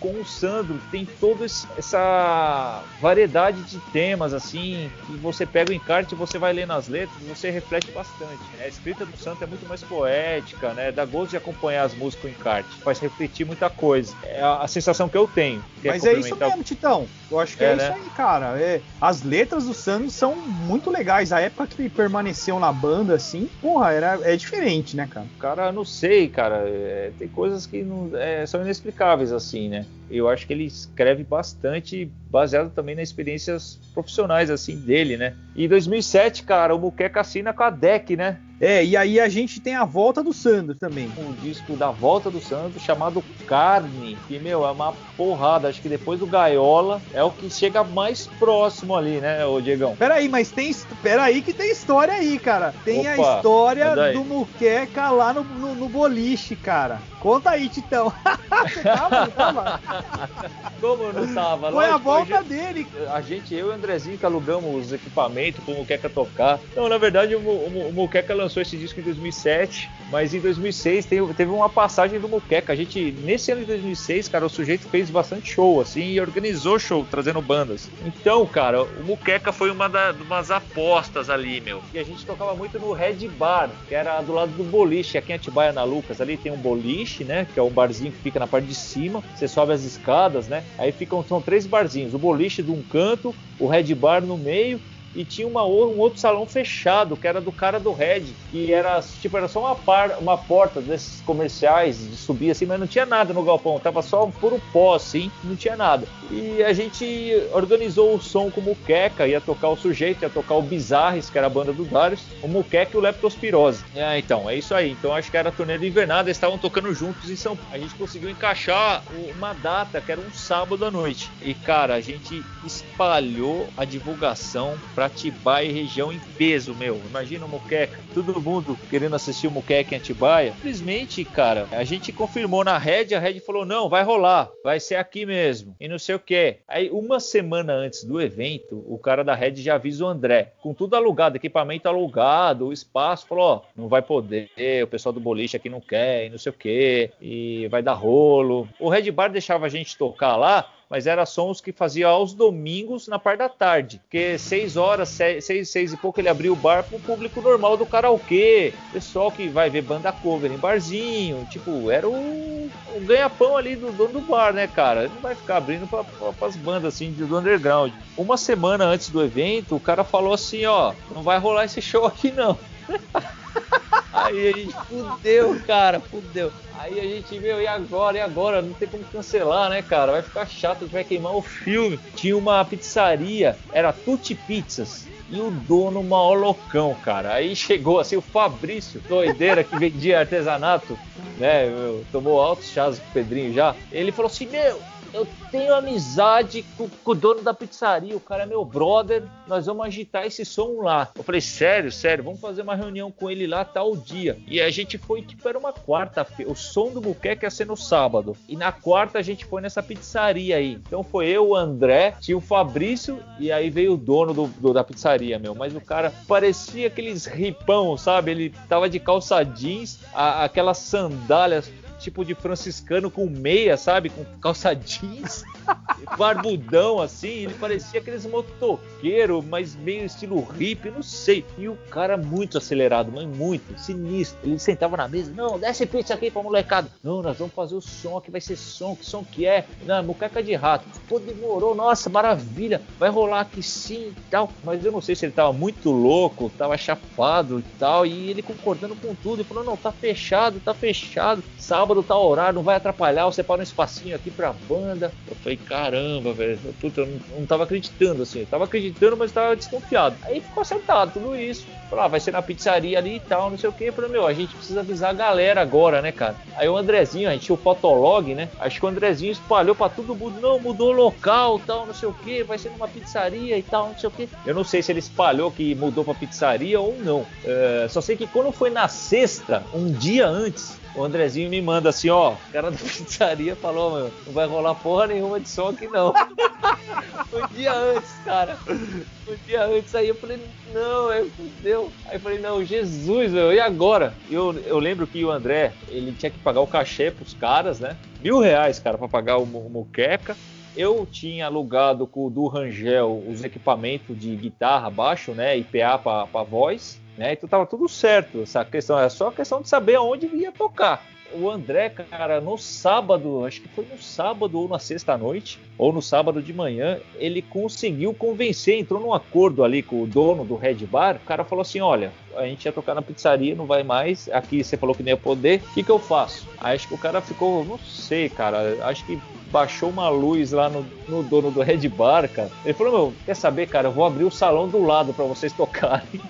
com o Sandro tem toda essa variedade de temas, assim, que você pega o encarte, você vai ler nas letras e você reflete bastante, né? A escrita do Sandro é muito mais poética, né? Dá gosto de acompanhar as músicas com encarte, faz refletir muita coisa. É a sensação que eu tenho. Mas é isso mesmo, Titão. Eu acho que é isso, né? Aí, cara. As letras do Sandro são muito legais. A época que ele permaneceu na banda, assim, porra, é diferente, né, cara? Cara, não sei, cara. Tem coisas que são inexplicáveis, assim, né? Eu acho que ele escreve bastante baseado também nas experiências profissionais, assim, dele, né? E em 2007, cara, o Muqueca assina com a Deck, né? E aí a gente tem a volta do Sandro também. Um disco da volta do Sandro chamado Carne, que, meu, é uma porrada. Acho que depois do Gaiola é o que chega mais próximo ali, né, ô Diegão? Peraí, mas peraí que tem história aí, cara. Tem a história do Muqueca lá no boliche, cara. Conta aí, Titão. Você tava? Como eu não tava? Foi lógico, a volta dele. Eu e o Andrezinho que alugamos os equipamentos pro Muqueca tocar. Então, na verdade, o Muqueca lançou esse disco em 2007, mas em 2006 teve uma passagem do Muqueca. A gente, nesse ano de 2006, cara, o sujeito fez bastante show, assim, e organizou show, trazendo bandas. Então, cara, o Muqueca foi uma das apostas ali, meu. E a gente tocava muito no Red Bar, que era do lado do boliche. Aqui em Atibaia, na Lucas, ali tem um boliche, né, que é um barzinho que fica na parte de cima. Você sobe as escadas, né, aí são 3 barzinhos. O boliche de um canto, o Red Bar no meio, e tinha um outro salão fechado, que era do cara do Red, que era tipo, era só uma porta desses comerciais de subir assim, mas não tinha nada no galpão, tava só um puro pó assim, não tinha nada. E a gente organizou o som com o Muqueca, ia tocar o sujeito, ia tocar o Bizarres, que era a banda do Darius, o Muqueca e o Leptospirose. Então, é isso aí. Então acho que era a turnê do Invernada, eles estavam tocando juntos em São Paulo. A gente conseguiu encaixar uma data, que era um sábado à noite. E cara, a gente espalhou a divulgação pra Atibaia e região em peso, meu. Imagina o Muqueca, todo mundo querendo assistir o Muqueca em Atibaia. Simplesmente, cara, a gente confirmou na Red, a Red falou, não, vai rolar, vai ser aqui mesmo, e não sei o que. Aí, uma semana antes do evento, o cara da Red já avisa o André, com tudo alugado, equipamento alugado, o espaço, falou, ó, não vai poder, o pessoal do boliche aqui não quer, e não sei o que, e vai dar rolo. O Red Bar deixava a gente tocar lá, mas era sons que fazia aos domingos na parte da tarde, porque 6 horas, 6 e pouco ele abriu o bar pro público normal do karaokê, pessoal que vai ver banda cover em barzinho, tipo, era o ganha-pão ali do dono do bar, né, cara? Ele não vai ficar abrindo pra as bandas assim do underground. Uma semana antes do evento, o cara falou assim, ó, não vai rolar esse show aqui não. Aí a gente fudeu, cara, fudeu. Aí a gente, meu, e agora? Não tem como cancelar, né, cara? Vai ficar chato, a gente vai queimar o filme. Tinha uma pizzaria, era Tutti Pizzas. E o dono, maior loucão, cara. Aí chegou assim o Fabrício, doideira, que vendia artesanato, né? Meu, tomou altos chás com o Pedrinho já. Ele falou assim, meu, eu tenho amizade com o dono da pizzaria, o cara é meu brother, nós vamos agitar esse som lá. Eu falei, sério, vamos fazer uma reunião com ele lá tal dia. E a gente foi, tipo, era uma quarta-feira, o som do Muqueca ia ser no sábado. E na quarta a gente foi nessa pizzaria aí. Então foi eu, o André, tinha o Fabrício e aí veio o dono da pizzaria, meu. Mas o cara parecia aqueles ripão, sabe? Ele tava de calça jeans, aquelas sandálias tipo de franciscano com meia, sabe? Com calça jeans. barbudão assim, ele parecia aqueles motoqueiros, mas meio estilo hippie, não sei. E o cara muito acelerado, mas muito, sinistro. Ele sentava na mesa, não, desce pizza aqui pra molecada. Não, nós vamos fazer o som aqui, vai ser som, que som que é? Não, Muqueca de Rato. Pô, demorou, nossa, maravilha, vai rolar aqui sim e tal. Mas eu não sei se ele tava muito louco, tava chapado e tal, e ele concordando com tudo, e falou, não, tá fechado, sábado tá horário, não vai atrapalhar, eu separo um espacinho aqui pra banda. Eu falei, caramba, velho, puta, eu não tava acreditando, assim, eu tava acreditando, mas tava desconfiado. Aí ficou sentado, tudo isso, falou, ah, vai ser na pizzaria ali e tal, não sei o que, eu falei, meu, a gente precisa avisar a galera agora, né, cara. Aí o Andrezinho, a gente tinha o fotolog, né, acho que o Andrezinho espalhou pra todo mundo, não, mudou o local, tal, não sei o que, vai ser numa pizzaria e tal, não sei o que. Eu não sei se ele espalhou que mudou pra pizzaria ou não, só sei que quando foi na sexta, um dia antes, o Andrezinho me manda assim, ó, o cara da pizzaria falou, meu, não vai rolar porra nenhuma de som aqui não. Um dia antes, cara. Um dia antes, aí eu falei, não, é fudeu. Aí eu falei, não, Jesus, meu, e agora? Eu lembro que o André, ele tinha que pagar o cachê pros caras, né? R$1.000, cara, pra pagar o Muqueca. Eu tinha alugado com o do Rangel os equipamentos de guitarra, baixo, né, e PA pra voz. Né? Então tava tudo certo, essa questão é só questão de saber aonde ia tocar. O André, cara, no sábado, acho que foi no sábado ou na sexta noite, ou no sábado de manhã, ele conseguiu convencer, entrou num acordo ali com o dono do Red Bar. O cara falou assim, olha, a gente ia tocar na pizzaria, não vai mais, aqui você falou que nem ia poder, o que eu faço? Aí acho que o cara ficou, não sei, cara, acho que baixou uma luz lá no dono do Red Bar, cara. Ele falou, meu, quer saber, cara, eu vou abrir o salão do lado pra vocês tocarem.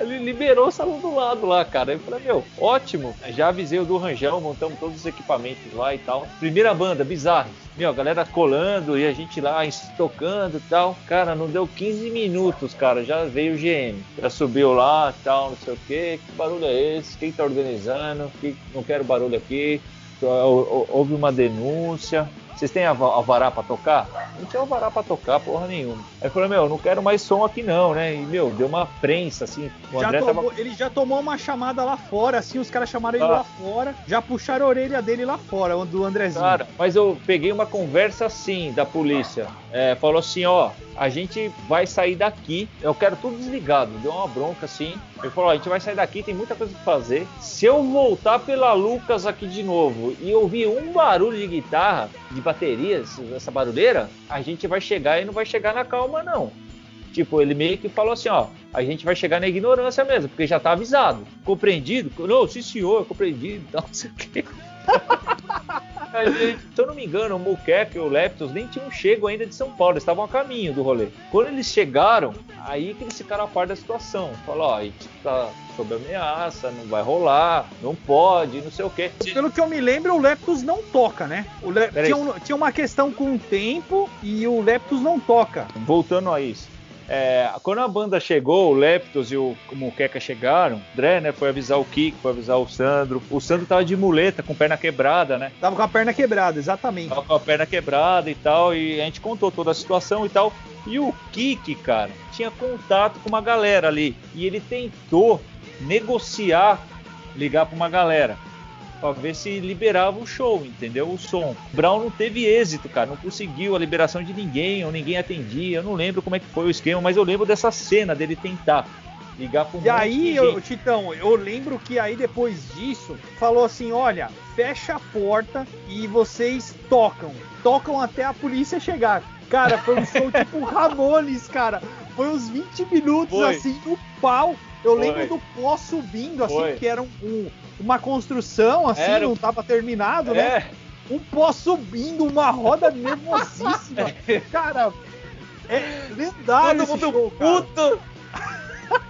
Ele liberou o salão do lado lá, cara. Ele falou, meu, ótimo, já avisei o do Rangel, montamos todos os equipamentos lá e tal. Primeira banda, Bizarro. Meu, a galera colando e a gente lá tocando e tal. Cara, não deu 15 minutos, cara, já veio o GM. Já subiu lá e tal, não sei o quê. Que barulho é esse? Quem tá organizando? Não quero barulho aqui. Houve uma denúncia. Vocês têm alvará pra tocar? Não tinha alvará pra tocar, porra nenhuma. Aí falou, meu, não quero mais som aqui não, né? E, meu, deu uma prensa, assim. Ele já tomou uma chamada lá fora, assim, os caras chamaram ele lá fora, já puxaram a orelha dele lá fora, do Andrezinho. Cara, mas eu peguei uma conversa, assim, da polícia. Falou assim, ó, a gente vai sair daqui, eu quero tudo desligado. Deu uma bronca, assim. Ele falou, ó, a gente vai sair daqui, tem muita coisa pra fazer. Se eu voltar pela Lucas aqui de novo e ouvir um barulho de guitarra, de baterias, essa barulheira, a gente vai chegar e não vai chegar na calma, não. Tipo, ele meio que falou assim, ó, a gente vai chegar na ignorância mesmo, porque já tá avisado. Compreendido? Não, sim senhor, compreendido, não sei o quê. Se eu não me engano, o Muqueca e o Leptos nem tinham chego ainda de São Paulo, eles estavam a caminho do rolê. Quando eles chegaram, aí que eles ficaram a par da situação. Falou, ó, a gente tá sob ameaça, não vai rolar, não pode, não sei o quê. Pelo que eu me lembro, o Leptos não toca, né? Tinha uma questão com o tempo e o Leptos não toca. Voltando a isso. Quando a banda chegou, o Leptos e o Muqueca chegaram, o André, né, foi avisar o Kiko, foi avisar o Sandro. O Sandro tava de muleta, com perna quebrada, né? Tava com a perna quebrada, exatamente. Tava com a perna quebrada e tal, e a gente contou toda a situação e tal. E o Kiki, cara, tinha contato com uma galera ali, e ele tentou negociar, ligar pra uma galera, pra ver se liberava o show, entendeu? O som. O Brown não teve êxito, cara. Não conseguiu a liberação de ninguém, ou ninguém atendia. Eu não lembro como é que foi o esquema, mas eu lembro dessa cena dele tentar ligar pro mundo. E aí, Titão, eu lembro que aí depois disso, falou assim, olha, fecha a porta e vocês tocam até a polícia chegar. Cara, foi um show tipo Ramones, cara. Foi uns 20 minutos, foi. Assim, no pau. Eu lembro do pó subindo, assim, que era uma construção, assim, era... não tava terminado, né? Um pó subindo, uma roda nervosíssima. Cara, é lendário. Todo mundo puto!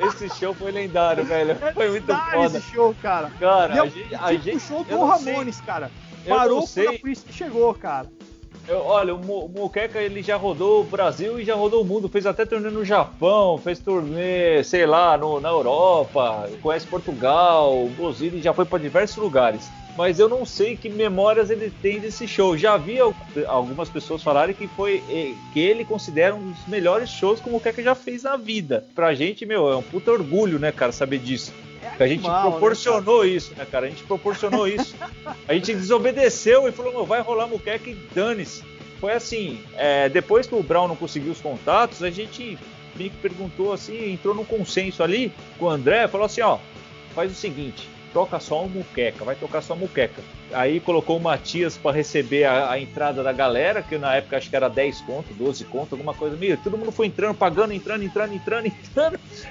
Esse show foi lendário, velho. Foi muito foda. Esse show, cara. Cara, a gente show do Ramones, cara. Parou quando a polícia chegou, cara. Olha, o Muqueca, ele já rodou o Brasil e já rodou o mundo. Fez até turnê no Japão, fez turnê, sei lá, na Europa, conhece Portugal, Brasília, já foi para diversos lugares. Mas eu não sei que memórias ele tem desse show. Já vi algumas pessoas falarem que ele considera um dos melhores shows que o Muqueca já fez na vida. Pra gente, meu, é um puta orgulho, né, cara, saber disso. Que a gente proporcionou, né, isso, né, cara? A gente proporcionou isso. A gente desobedeceu e falou, vai rolar Muqueca e dane-se. foi assim, depois que o Brown não conseguiu os contatos, a gente meio que perguntou assim, entrou num consenso ali com o André, falou assim, ó, faz o seguinte, toca só o Muqueca, vai tocar só o Muqueca. Aí colocou o Matias para receber a entrada da galera, que na época acho que era 10 conto, 12 conto, alguma coisa meio. Todo mundo foi entrando, pagando, entrando.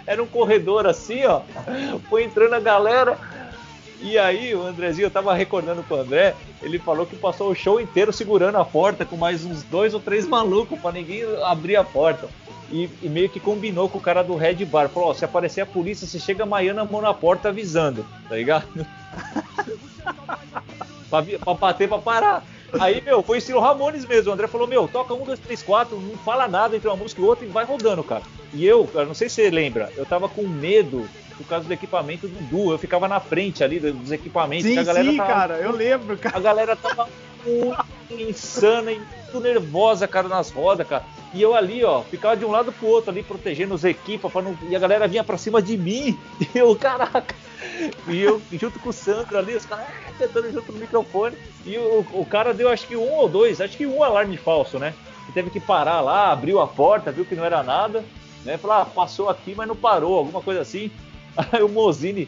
Era um corredor assim, ó. Foi entrando a galera. E aí o Andrezinho, eu tava recordando com o André, ele falou que passou o show inteiro segurando a porta com mais uns 2 ou 3 malucos pra ninguém abrir a porta. E meio que combinou com o cara do Red Bar. Falou, ó, se aparecer a polícia, você chega maiando a mão na porta avisando, tá ligado? pra bater, pra parar. Aí, meu, foi estilo Ramones mesmo. O André falou, meu, toca 1, 2, 3, 4, não fala nada entre uma música e outra e vai rodando, cara. E eu, cara, não sei se você lembra, eu tava com medo por causa do equipamento do Dudu. Eu ficava na frente ali dos equipamentos. Sim, que a galera tava, cara, eu lembro, cara. A galera tava muito insana e muito nervosa, cara, nas rodas, cara. E eu ali, ó, ficava de um lado pro outro ali, protegendo os equipas, não... e a galera vinha pra cima de mim, e eu, caraca, e eu junto com o Sandro ali, os caras tentando junto no microfone, e o cara deu acho que 1 ou 2, acho que 1 alarme falso, né, e teve que parar lá, abriu a porta, viu que não era nada, né, falou, ah, passou aqui, mas não parou, alguma coisa assim. Aí o Mozini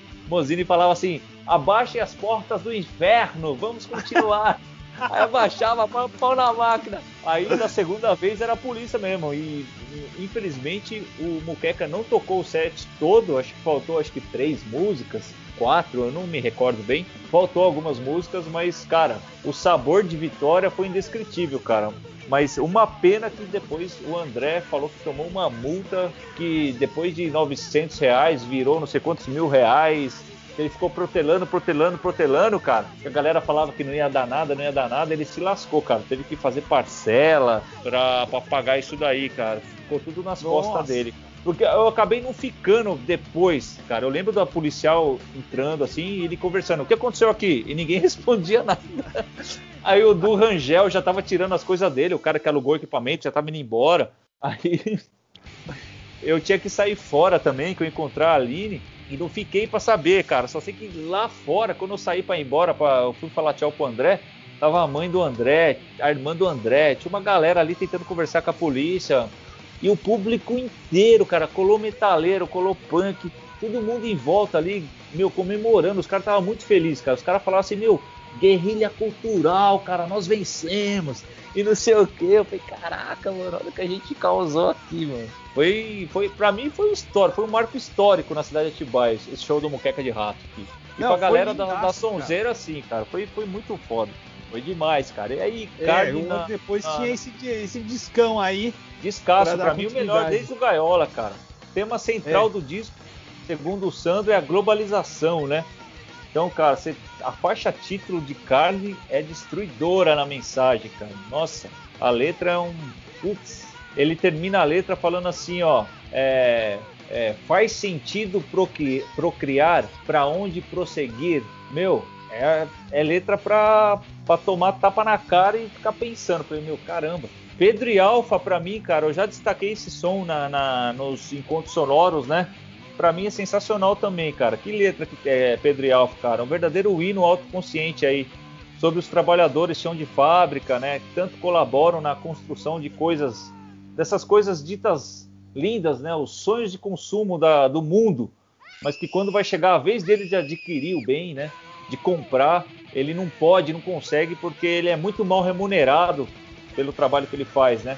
falava assim, abaixem as portas do inferno, vamos continuar. Aí abaixava, pau na máquina. Aí na segunda vez era a polícia mesmo. E infelizmente o Muqueca não tocou o set todo. Acho que faltou 3 músicas, 4, eu não me recordo bem. Faltou algumas músicas, mas cara, o sabor de vitória foi indescritível, cara. Mas uma pena que depois o André falou que tomou uma multa que depois de R$900 virou não sei quantos mil reais. Ele ficou protelando, cara. A galera falava que não ia dar nada, ele se lascou, cara. Teve que fazer parcela pra pagar isso daí, cara. Ficou tudo nas costas dele. Porque eu acabei não ficando depois, cara. Eu lembro da policial entrando assim e ele conversando. O que aconteceu aqui? E ninguém respondia nada. Aí o do Rangel já tava tirando as coisas dele. O cara que alugou o equipamento já tava indo embora. Aí eu tinha que sair fora também, que eu ia encontrar a Aline. E não fiquei pra saber, cara. Só sei que lá fora, quando eu saí pra ir embora, eu fui falar tchau pro André, tava a mãe do André, a irmã do André, tinha uma galera ali tentando conversar com a polícia. E o público inteiro, cara, colou metaleiro, colou punk, todo mundo em volta ali, meu, comemorando. Os caras estavam muito felizes, cara. Os caras falavam assim, meu, guerrilha cultural, cara, nós vencemos. E não sei o que, eu falei, caraca, mano, olha o que a gente causou aqui, mano. Foi pra mim foi histórico, foi um marco histórico na cidade de Atibaia, esse show do Muqueca de Rato aqui. E não, pra galera da sonzeira, assim, cara, foi muito foda. Foi demais, cara. E aí, Carne depois tinha esse discão aí. Discaço, pra mim o melhor desde o Gaiola, cara. O tema central do disco, segundo o Sandro, é a globalização, né? Então, cara, a faixa título de Carne é destruidora na mensagem, cara. Nossa, a letra é um... Putz, ele termina a letra falando assim, ó... faz sentido procriar, pra onde prosseguir? Meu, é letra pra tomar tapa na cara e ficar pensando. Falei, meu, caramba. Pedro e Alfa, pra mim, cara, eu já destaquei esse som nos encontros sonoros, né? Pra mim é sensacional também, cara. Que letra que é Pedro e Alfa, cara. Um verdadeiro hino autoconsciente aí. Sobre os trabalhadores chão de fábrica, né? Que tanto colaboram na construção de coisas... Dessas coisas ditas lindas, né? Os sonhos de consumo do mundo. Mas que quando vai chegar a vez dele de adquirir o bem, né? De comprar, ele não pode, não consegue, porque ele é muito mal remunerado pelo trabalho que ele faz, né?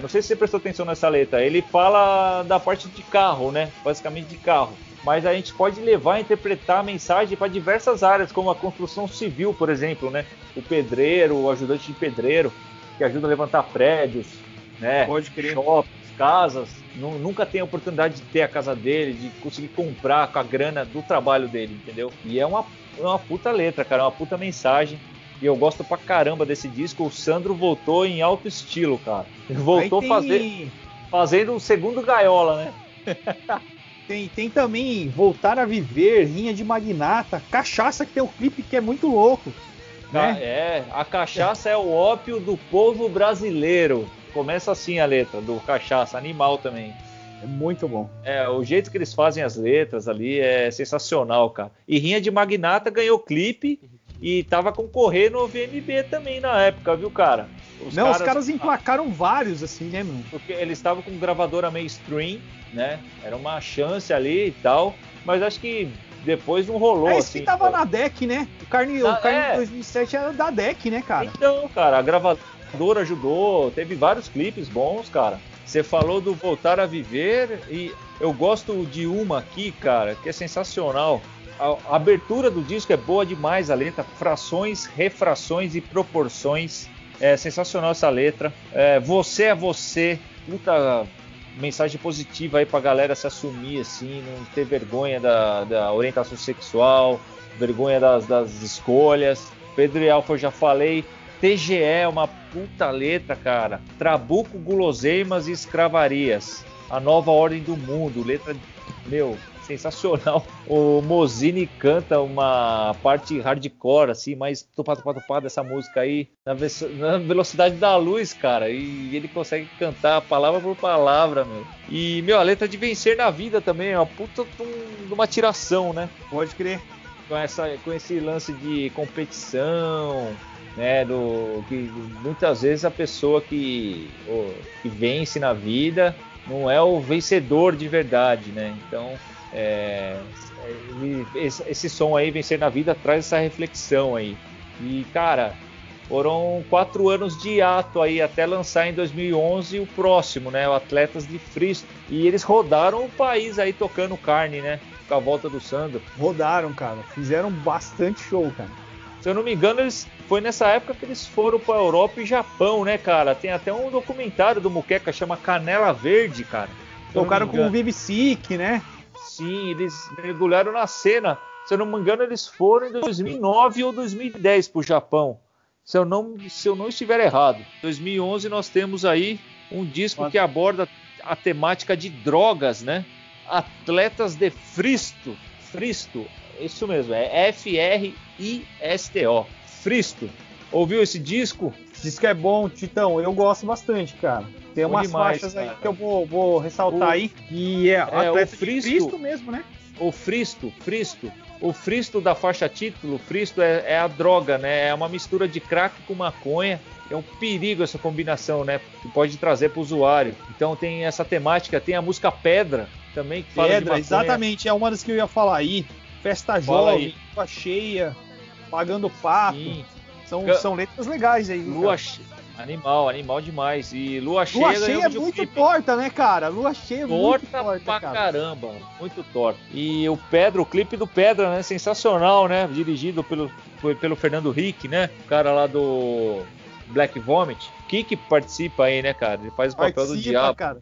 Não sei se você prestou atenção nessa letra. Ele fala da parte de carro, né? Basicamente de carro. Mas a gente pode levar e interpretar a mensagem para diversas áreas, como a construção civil, por exemplo, né? O pedreiro, o ajudante de pedreiro, que ajuda a levantar prédios, né? Pode crer. Shoppings, casas. Nunca tem a oportunidade de ter a casa dele, de conseguir comprar com a grana do trabalho dele, entendeu? E é uma puta letra, cara, uma puta mensagem. E eu gosto pra caramba desse disco. O Sandro voltou em alto estilo, cara. Voltou fazendo o segundo Gaiola, né? Tem também Voltar a Viver, Rinha de Magnata, Cachaça, que tem um clipe que é muito louco, né? A cachaça é o ópio do povo brasileiro. Começa assim a letra do Cachaça, animal também. É muito bom. O jeito que eles fazem as letras ali é sensacional, cara. E Rinha de Magnata ganhou clipe. E tava concorrendo ao VMB também na época, viu, cara? Os caras emplacaram vários, assim, né, meu? Porque eles estavam com gravadora mainstream, né? Era uma chance ali e tal, mas acho que depois não rolou, assim. É, esse assim, que tava na Deck, né? O Carne 2007 era da Deck, né, cara? Então, cara, a gravadora ajudou, teve vários clipes bons, cara. Você falou do Voltar a Viver e eu gosto de uma aqui, cara, que é sensacional. A abertura do disco é boa demais, a letra, frações, refrações e proporções. É sensacional essa letra. É, você é você. Puta mensagem positiva aí pra galera se assumir, assim, não ter vergonha da orientação sexual, vergonha das escolhas. Pedro e Alfa, eu já falei. TGE é uma puta letra, cara. Trabuco, guloseimas e escravarias. A nova ordem do mundo. Letra, meu, sensacional. O Mozini canta uma parte hardcore, assim, mais tupá dessa música aí, na velocidade da luz, cara. E ele consegue cantar palavra por palavra, meu. E, meu, a letra de Vencer na Vida também é uma puta de uma tiração, né? Pode crer. Com esse lance de competição, né? Que muitas vezes a pessoa que vence na vida não é o vencedor de verdade, né? Então, esse som aí, Vencer na Vida, traz essa reflexão aí. E, cara, foram 4 anos de hiato aí, até lançar em 2011 o próximo, né? O Atletas de Fristo. E eles rodaram o país aí tocando Carne, né? Com a volta do Sandro. Rodaram, cara. Fizeram bastante show, cara. Se eu não me engano, foi nessa época que eles foram pra Europa e Japão, né, cara? Tem até um documentário do Muqueca, chama Canela Verde, cara. Tocaram com o Vivi Sick, né? Sim, eles mergulharam na cena. Se eu não me engano, eles foram em 2009 ou 2010 pro Japão. Se eu não estiver errado. Em 2011 nós temos aí um disco que aborda a temática de drogas, né? Atletas de Fristo. Fristo, isso mesmo, é F-R-I-S-T-O. Fristo. Ouviu esse disco? Esse disco é bom, Titão. Eu gosto bastante, cara. Tem umas faixas, cara, aí que eu vou ressaltar aí. E Atletas de Fristo mesmo, né? O Fristo. O Fristo da faixa título, Fristo é a droga, né? É uma mistura de crack com maconha. É um perigo essa combinação, né? Que pode trazer pro usuário. Então tem essa temática, tem a música Pedra também. Que fala Pedra, de exatamente. É uma das que eu ia falar aí. Festa Jovem, Lua Cheia, Pagando Pato. São letras legais aí. Lua Cheia. Animal demais. E Lua Cheia é muito FIP. Torta, né, cara? Lua Cheia é muito torta pra caramba. Muito torta. E o clipe do Pedra, né? Sensacional, né? Dirigido pelo Fernando Rick, né? O cara lá do Black Vomit. O que participa aí, né, cara? Ele faz o papel do diabo. Cara.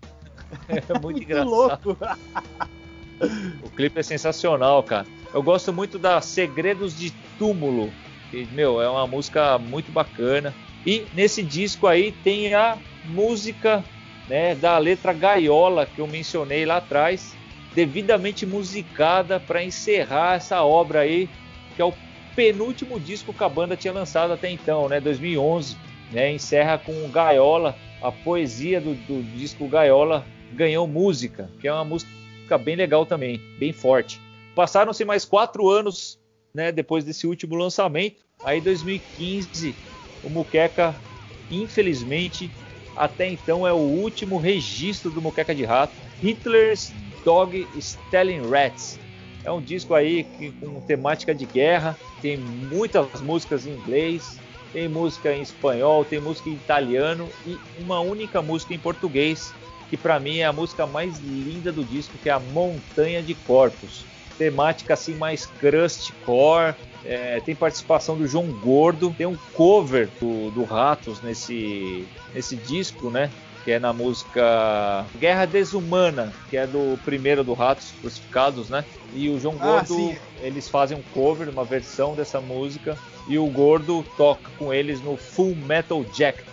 É muito engraçado. Louco. O clipe é sensacional, cara. Eu gosto muito da Segredos de Túmulo. Que, meu, é uma música muito bacana. E nesse disco aí tem a música, né, da letra Gaiola, que eu mencionei lá atrás, devidamente musicada para encerrar essa obra aí, que é o penúltimo disco que a banda tinha lançado até então, né, 2011, né, encerra com Gaiola. A poesia do disco Gaiola ganhou música, que é uma música bem legal também, bem forte. Passaram-se mais 4 anos, né, depois desse último lançamento, aí 2015... O Muqueca, infelizmente, até então é o último registro do Muqueca de Rato. Hitler's Dog Stelling Rats. É um disco aí com temática de guerra. Tem muitas músicas em inglês, tem música em espanhol, tem música em italiano e uma única música em português, que pra mim é a música mais linda do disco, que é a Montanha de Corpos. Temática assim mais crustcore. Tem participação do João Gordo, tem um cover do Ratos nesse disco, né? Que é na música Guerra Desumana, que é do primeiro do Ratos Crucificados, né? E o João Gordo, sim, eles fazem um cover, uma versão dessa música, e o Gordo toca com eles no Full Metal Jacket,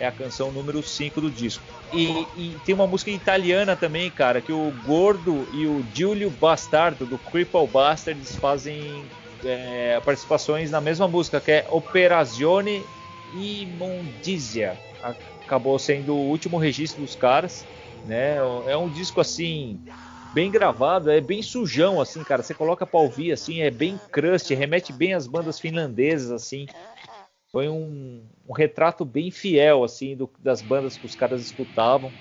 é a canção número 5 do disco. E tem uma música italiana também, cara, que o Gordo e o Giulio Bastardo, do Cripple Bastards, fazem participações na mesma música, que é Operazione Immondizia. Acabou sendo o último registro dos caras, né? É um disco assim bem gravado, é bem sujão assim, cara, você coloca pra ouvir assim, é bem crust, remete bem às bandas finlandesas assim. foi um retrato bem fiel assim das bandas que os caras escutavam.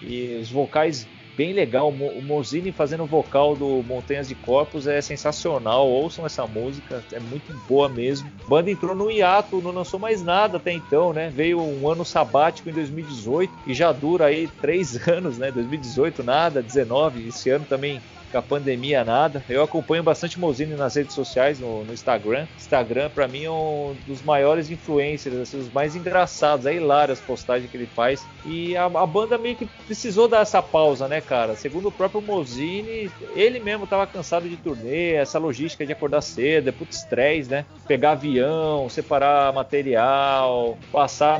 E os vocais bem legal, o Morzini fazendo o vocal do Montanhas de Corpos é sensacional, ouçam essa música, é muito boa mesmo. A banda entrou no hiato, não lançou mais nada até então, né? Veio um ano sabático em 2018 e já dura aí 3 anos, né? 2018 nada, 19, esse ano também com a pandemia nada. Eu acompanho bastante o Morzini nas redes sociais, no Instagram. Instagram pra mim é um dos maiores influencers, assim, os mais engraçados, é hilário as postagens que ele faz. E a banda meio que precisou dar essa pausa, né, cara? Segundo o próprio Morzini, ele mesmo tava cansado de turnê, essa logística de acordar cedo, é puto estresse, né? Pegar avião, separar material, passar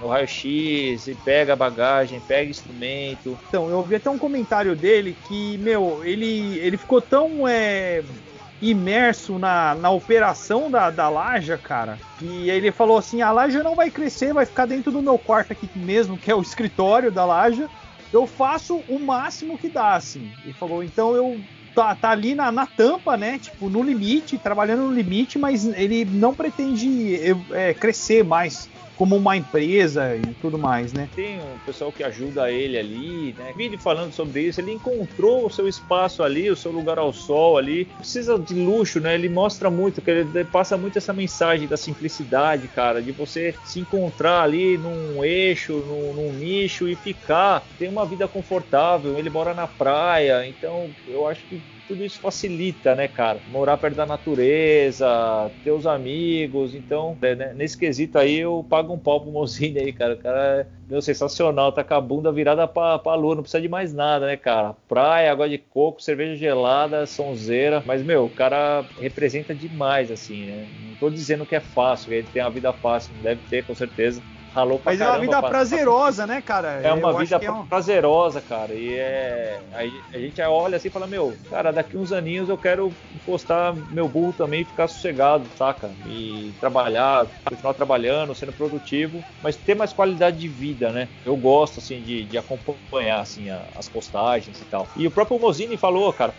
no raio-x, e pega bagagem, pega instrumento. Então, eu ouvi até um comentário dele que ele ficou tão imerso na operação da Laja, cara, que ele falou assim: a Laja não vai crescer, vai ficar dentro do meu quarto aqui mesmo, que é o escritório da Laja, eu faço o máximo que dá, assim. Ele falou, então eu tá ali na tampa, né, tipo, no limite, trabalhando no limite, mas ele não pretende crescer mais como uma empresa e tudo mais, né? Tem um pessoal que ajuda ele ali, né? Vídeo falando sobre isso, ele encontrou o seu espaço ali, o seu lugar ao sol ali. Precisa de luxo, né? Ele mostra muito, que ele passa muito essa mensagem da simplicidade, cara, de você se encontrar ali num eixo, num nicho e ficar, ter uma vida confortável. Ele mora na praia, então eu acho que tudo isso facilita, né, cara? Morar perto da natureza, ter os amigos, então, né, nesse quesito aí eu pago um pau pro Morzini aí, cara. O cara é sensacional, tá com a bunda virada pra lua, não precisa de mais nada, né, cara? Praia, água de coco, cerveja gelada, sonzeira, mas, meu, o cara representa demais, assim, né? Não tô dizendo que é fácil, ele tem uma vida fácil, deve ter, com certeza. Ralou pra caramba, é uma vida prazerosa, né, cara? É uma vida prazerosa, cara. E a gente olha assim e fala, meu, cara, daqui uns aninhos eu quero encostar meu burro também e ficar sossegado, saca? E trabalhar, continuar trabalhando, sendo produtivo, mas ter mais qualidade de vida, né? Eu gosto, assim, de acompanhar, assim, as postagens e tal. E o próprio Morzini falou, cara,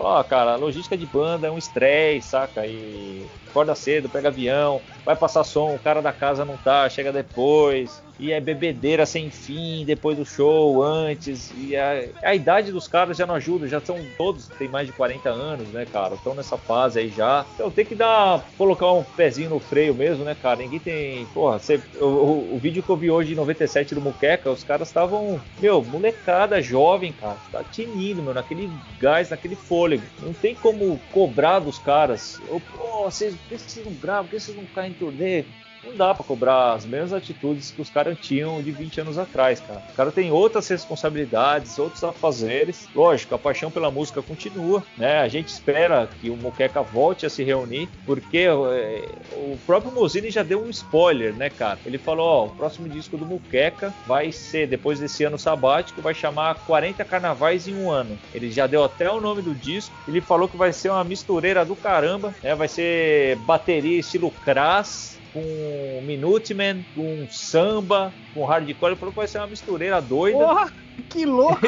a logística de banda é um estresse, saca? E acorda cedo, pega avião, vai passar som, o cara da casa não tá, chega depois, e é bebedeira sem fim, depois do show, antes, e a idade dos caras já não ajuda, já são todos, tem mais de 40 anos, né, cara, estão nessa fase aí já, então tem que colocar um pezinho no freio mesmo, né, cara, ninguém tem, o vídeo que eu vi hoje de 97 do Muqueca, os caras estavam, meu, molecada, jovem, cara, tá tinindo, meu, naquele gás, naquele fôlego, não tem como cobrar dos caras, vocês, por que vocês não gravam, por que vocês não caem em turnê? Não dá pra cobrar as mesmas atitudes que os caras tinham de 20 anos atrás, cara. O cara tem outras responsabilidades, outros afazeres. Lógico, a paixão pela música continua, né? A gente espera que o Muqueca volte a se reunir, porque o próprio Morzini já deu um spoiler, né, cara? Ele falou, ó, o próximo disco do Muqueca vai ser, depois desse ano sabático, vai chamar 40 Carnavais em Um Ano. Ele já deu até o nome do disco. Ele falou que vai ser uma mistureira do caramba, né? Vai ser bateria estilo Crass, com Minutemen, com samba, com hardcore, ele falou que vai ser uma mistureira doida. Porra, que louco!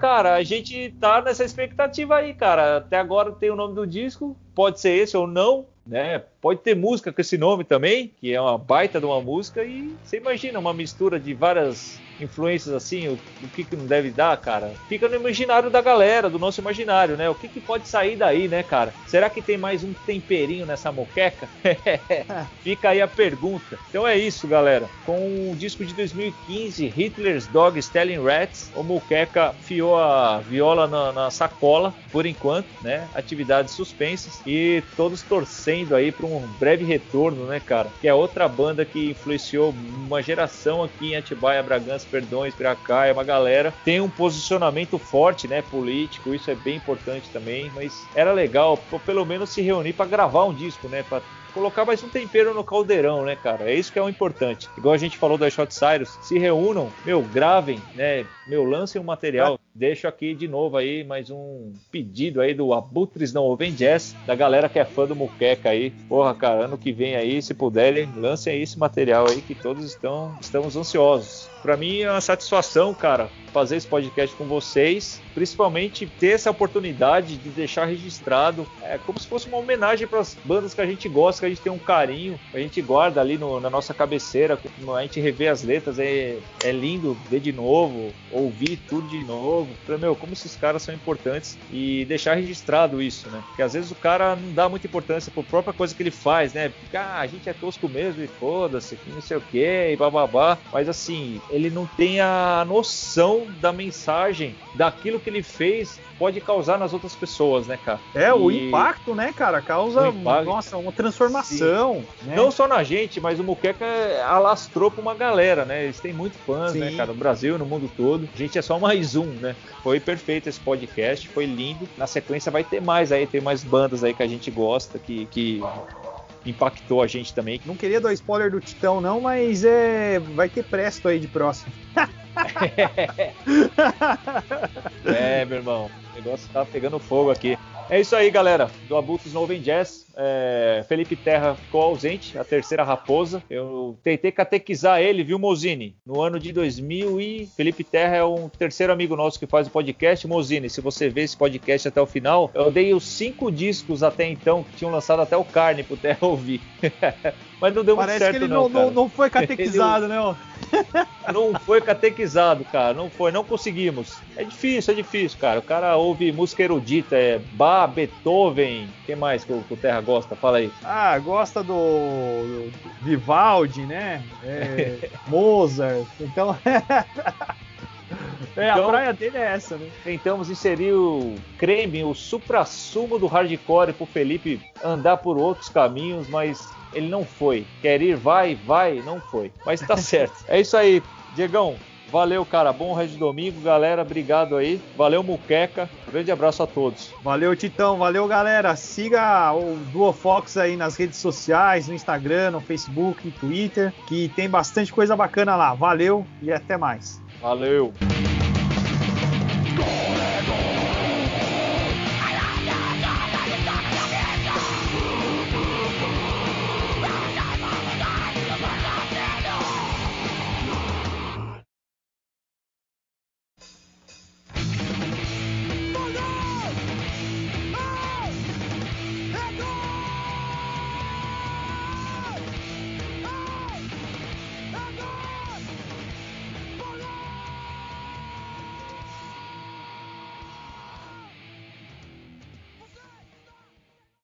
Cara, a gente tá nessa expectativa aí, cara. Até agora tem o nome do disco, pode ser esse ou não, né? Pode ter música com esse nome também, que é uma baita de uma música, e você imagina uma mistura de várias influências assim, o que não deve dar, cara? Fica no imaginário da galera, do nosso imaginário, né? O que pode sair daí, né, cara? Será que tem mais um temperinho nessa Muqueca? Fica aí a pergunta. Então é isso, galera. Com o disco de 2015, Hitler's Dog Stelling Rats, o Muqueca fiou a viola na sacola, por enquanto, né? Atividades suspensas e todos torcendo aí para um breve retorno, né, cara? Que é outra banda que influenciou uma geração aqui em Atibaia, Bragança, Perdões, Piracaia, uma galera tem um posicionamento forte, né, político, isso é bem importante também, mas era legal, pelo menos se reunir para gravar um disco, né, para colocar mais um tempero no caldeirão, né, cara? É isso que é o importante. Igual a gente falou da Shot Cyrus, se reúnam, meu, gravem, né, meu, lancem um material. deixo aqui de novo aí mais um pedido aí do Abutres Não Ouvem Jazz, da galera que é fã do Muqueca aí. Porra, cara, ano que vem aí, se puderem, lancem aí esse material aí que todos estamos ansiosos. Pra mim é uma satisfação, cara, fazer esse podcast com vocês, principalmente ter essa oportunidade de deixar registrado, é como se fosse uma homenagem para as bandas que a gente gosta, que a gente tem um carinho, a gente guarda ali na nossa cabeceira, a gente revê as letras, é lindo ver de novo, ouvir tudo de novo, como esses caras são importantes e deixar registrado isso, né? Porque às vezes o cara não dá muita importância por própria coisa que ele faz, né? Fica, a gente é tosco mesmo e foda-se, não sei o que, e bababá, mas assim, ele não tem a noção da mensagem, daquilo que ele fez pode causar nas outras pessoas, né, cara? O impacto, né, cara? Causa, nossa, uma transformação. Né? Não só na gente, mas o Muqueca alastrou pra uma galera, né? Eles têm muito fãs, né, cara? No Brasil e no mundo todo. A gente é só mais um, né? Foi perfeito esse podcast, foi lindo. Na sequência vai ter mais aí, tem mais bandas aí que a gente gosta, que impactou a gente também. Não queria dar spoiler do Titão, não, mas vai ter presto aí de próximo. Meu irmão, o negócio tá pegando fogo aqui. É isso aí, galera, do Abutres Não Ouvem Jazz. Felipe Terra ficou ausente, a terceira raposa. Eu tentei catequizar ele, viu, Mozini? No ano de 2000 e Felipe Terra é um terceiro amigo nosso que faz o podcast. Mozini, se você vê esse podcast até o final, eu dei os 5 discos até então que tinham lançado até o Carne pro Terra ouvir. Mas não deu muito certo, não. Parece que ele não foi catequizado, né? Não foi catequizado, cara. Não conseguimos. É difícil, cara. O cara ouve música erudita, Bach, Beethoven. Quem mais que o Terra gosta? Fala aí. Ah, gosta do Vivaldi, né? Mozart. Então. A praia dele é essa, né? Tentamos inserir o creme, o supra-sumo do hardcore pro Felipe andar por outros caminhos, mas ele não foi. Quer ir, vai, não foi. Mas tá certo. É isso aí, Diegão. Valeu, cara. Bom resto de domingo, galera. Obrigado aí. Valeu, Muqueca. Grande abraço a todos. Valeu, Titão. Valeu, galera. Siga o DuoFox aí nas redes sociais, no Instagram, no Facebook, no Twitter, que tem bastante coisa bacana lá. Valeu e até mais. Valeu.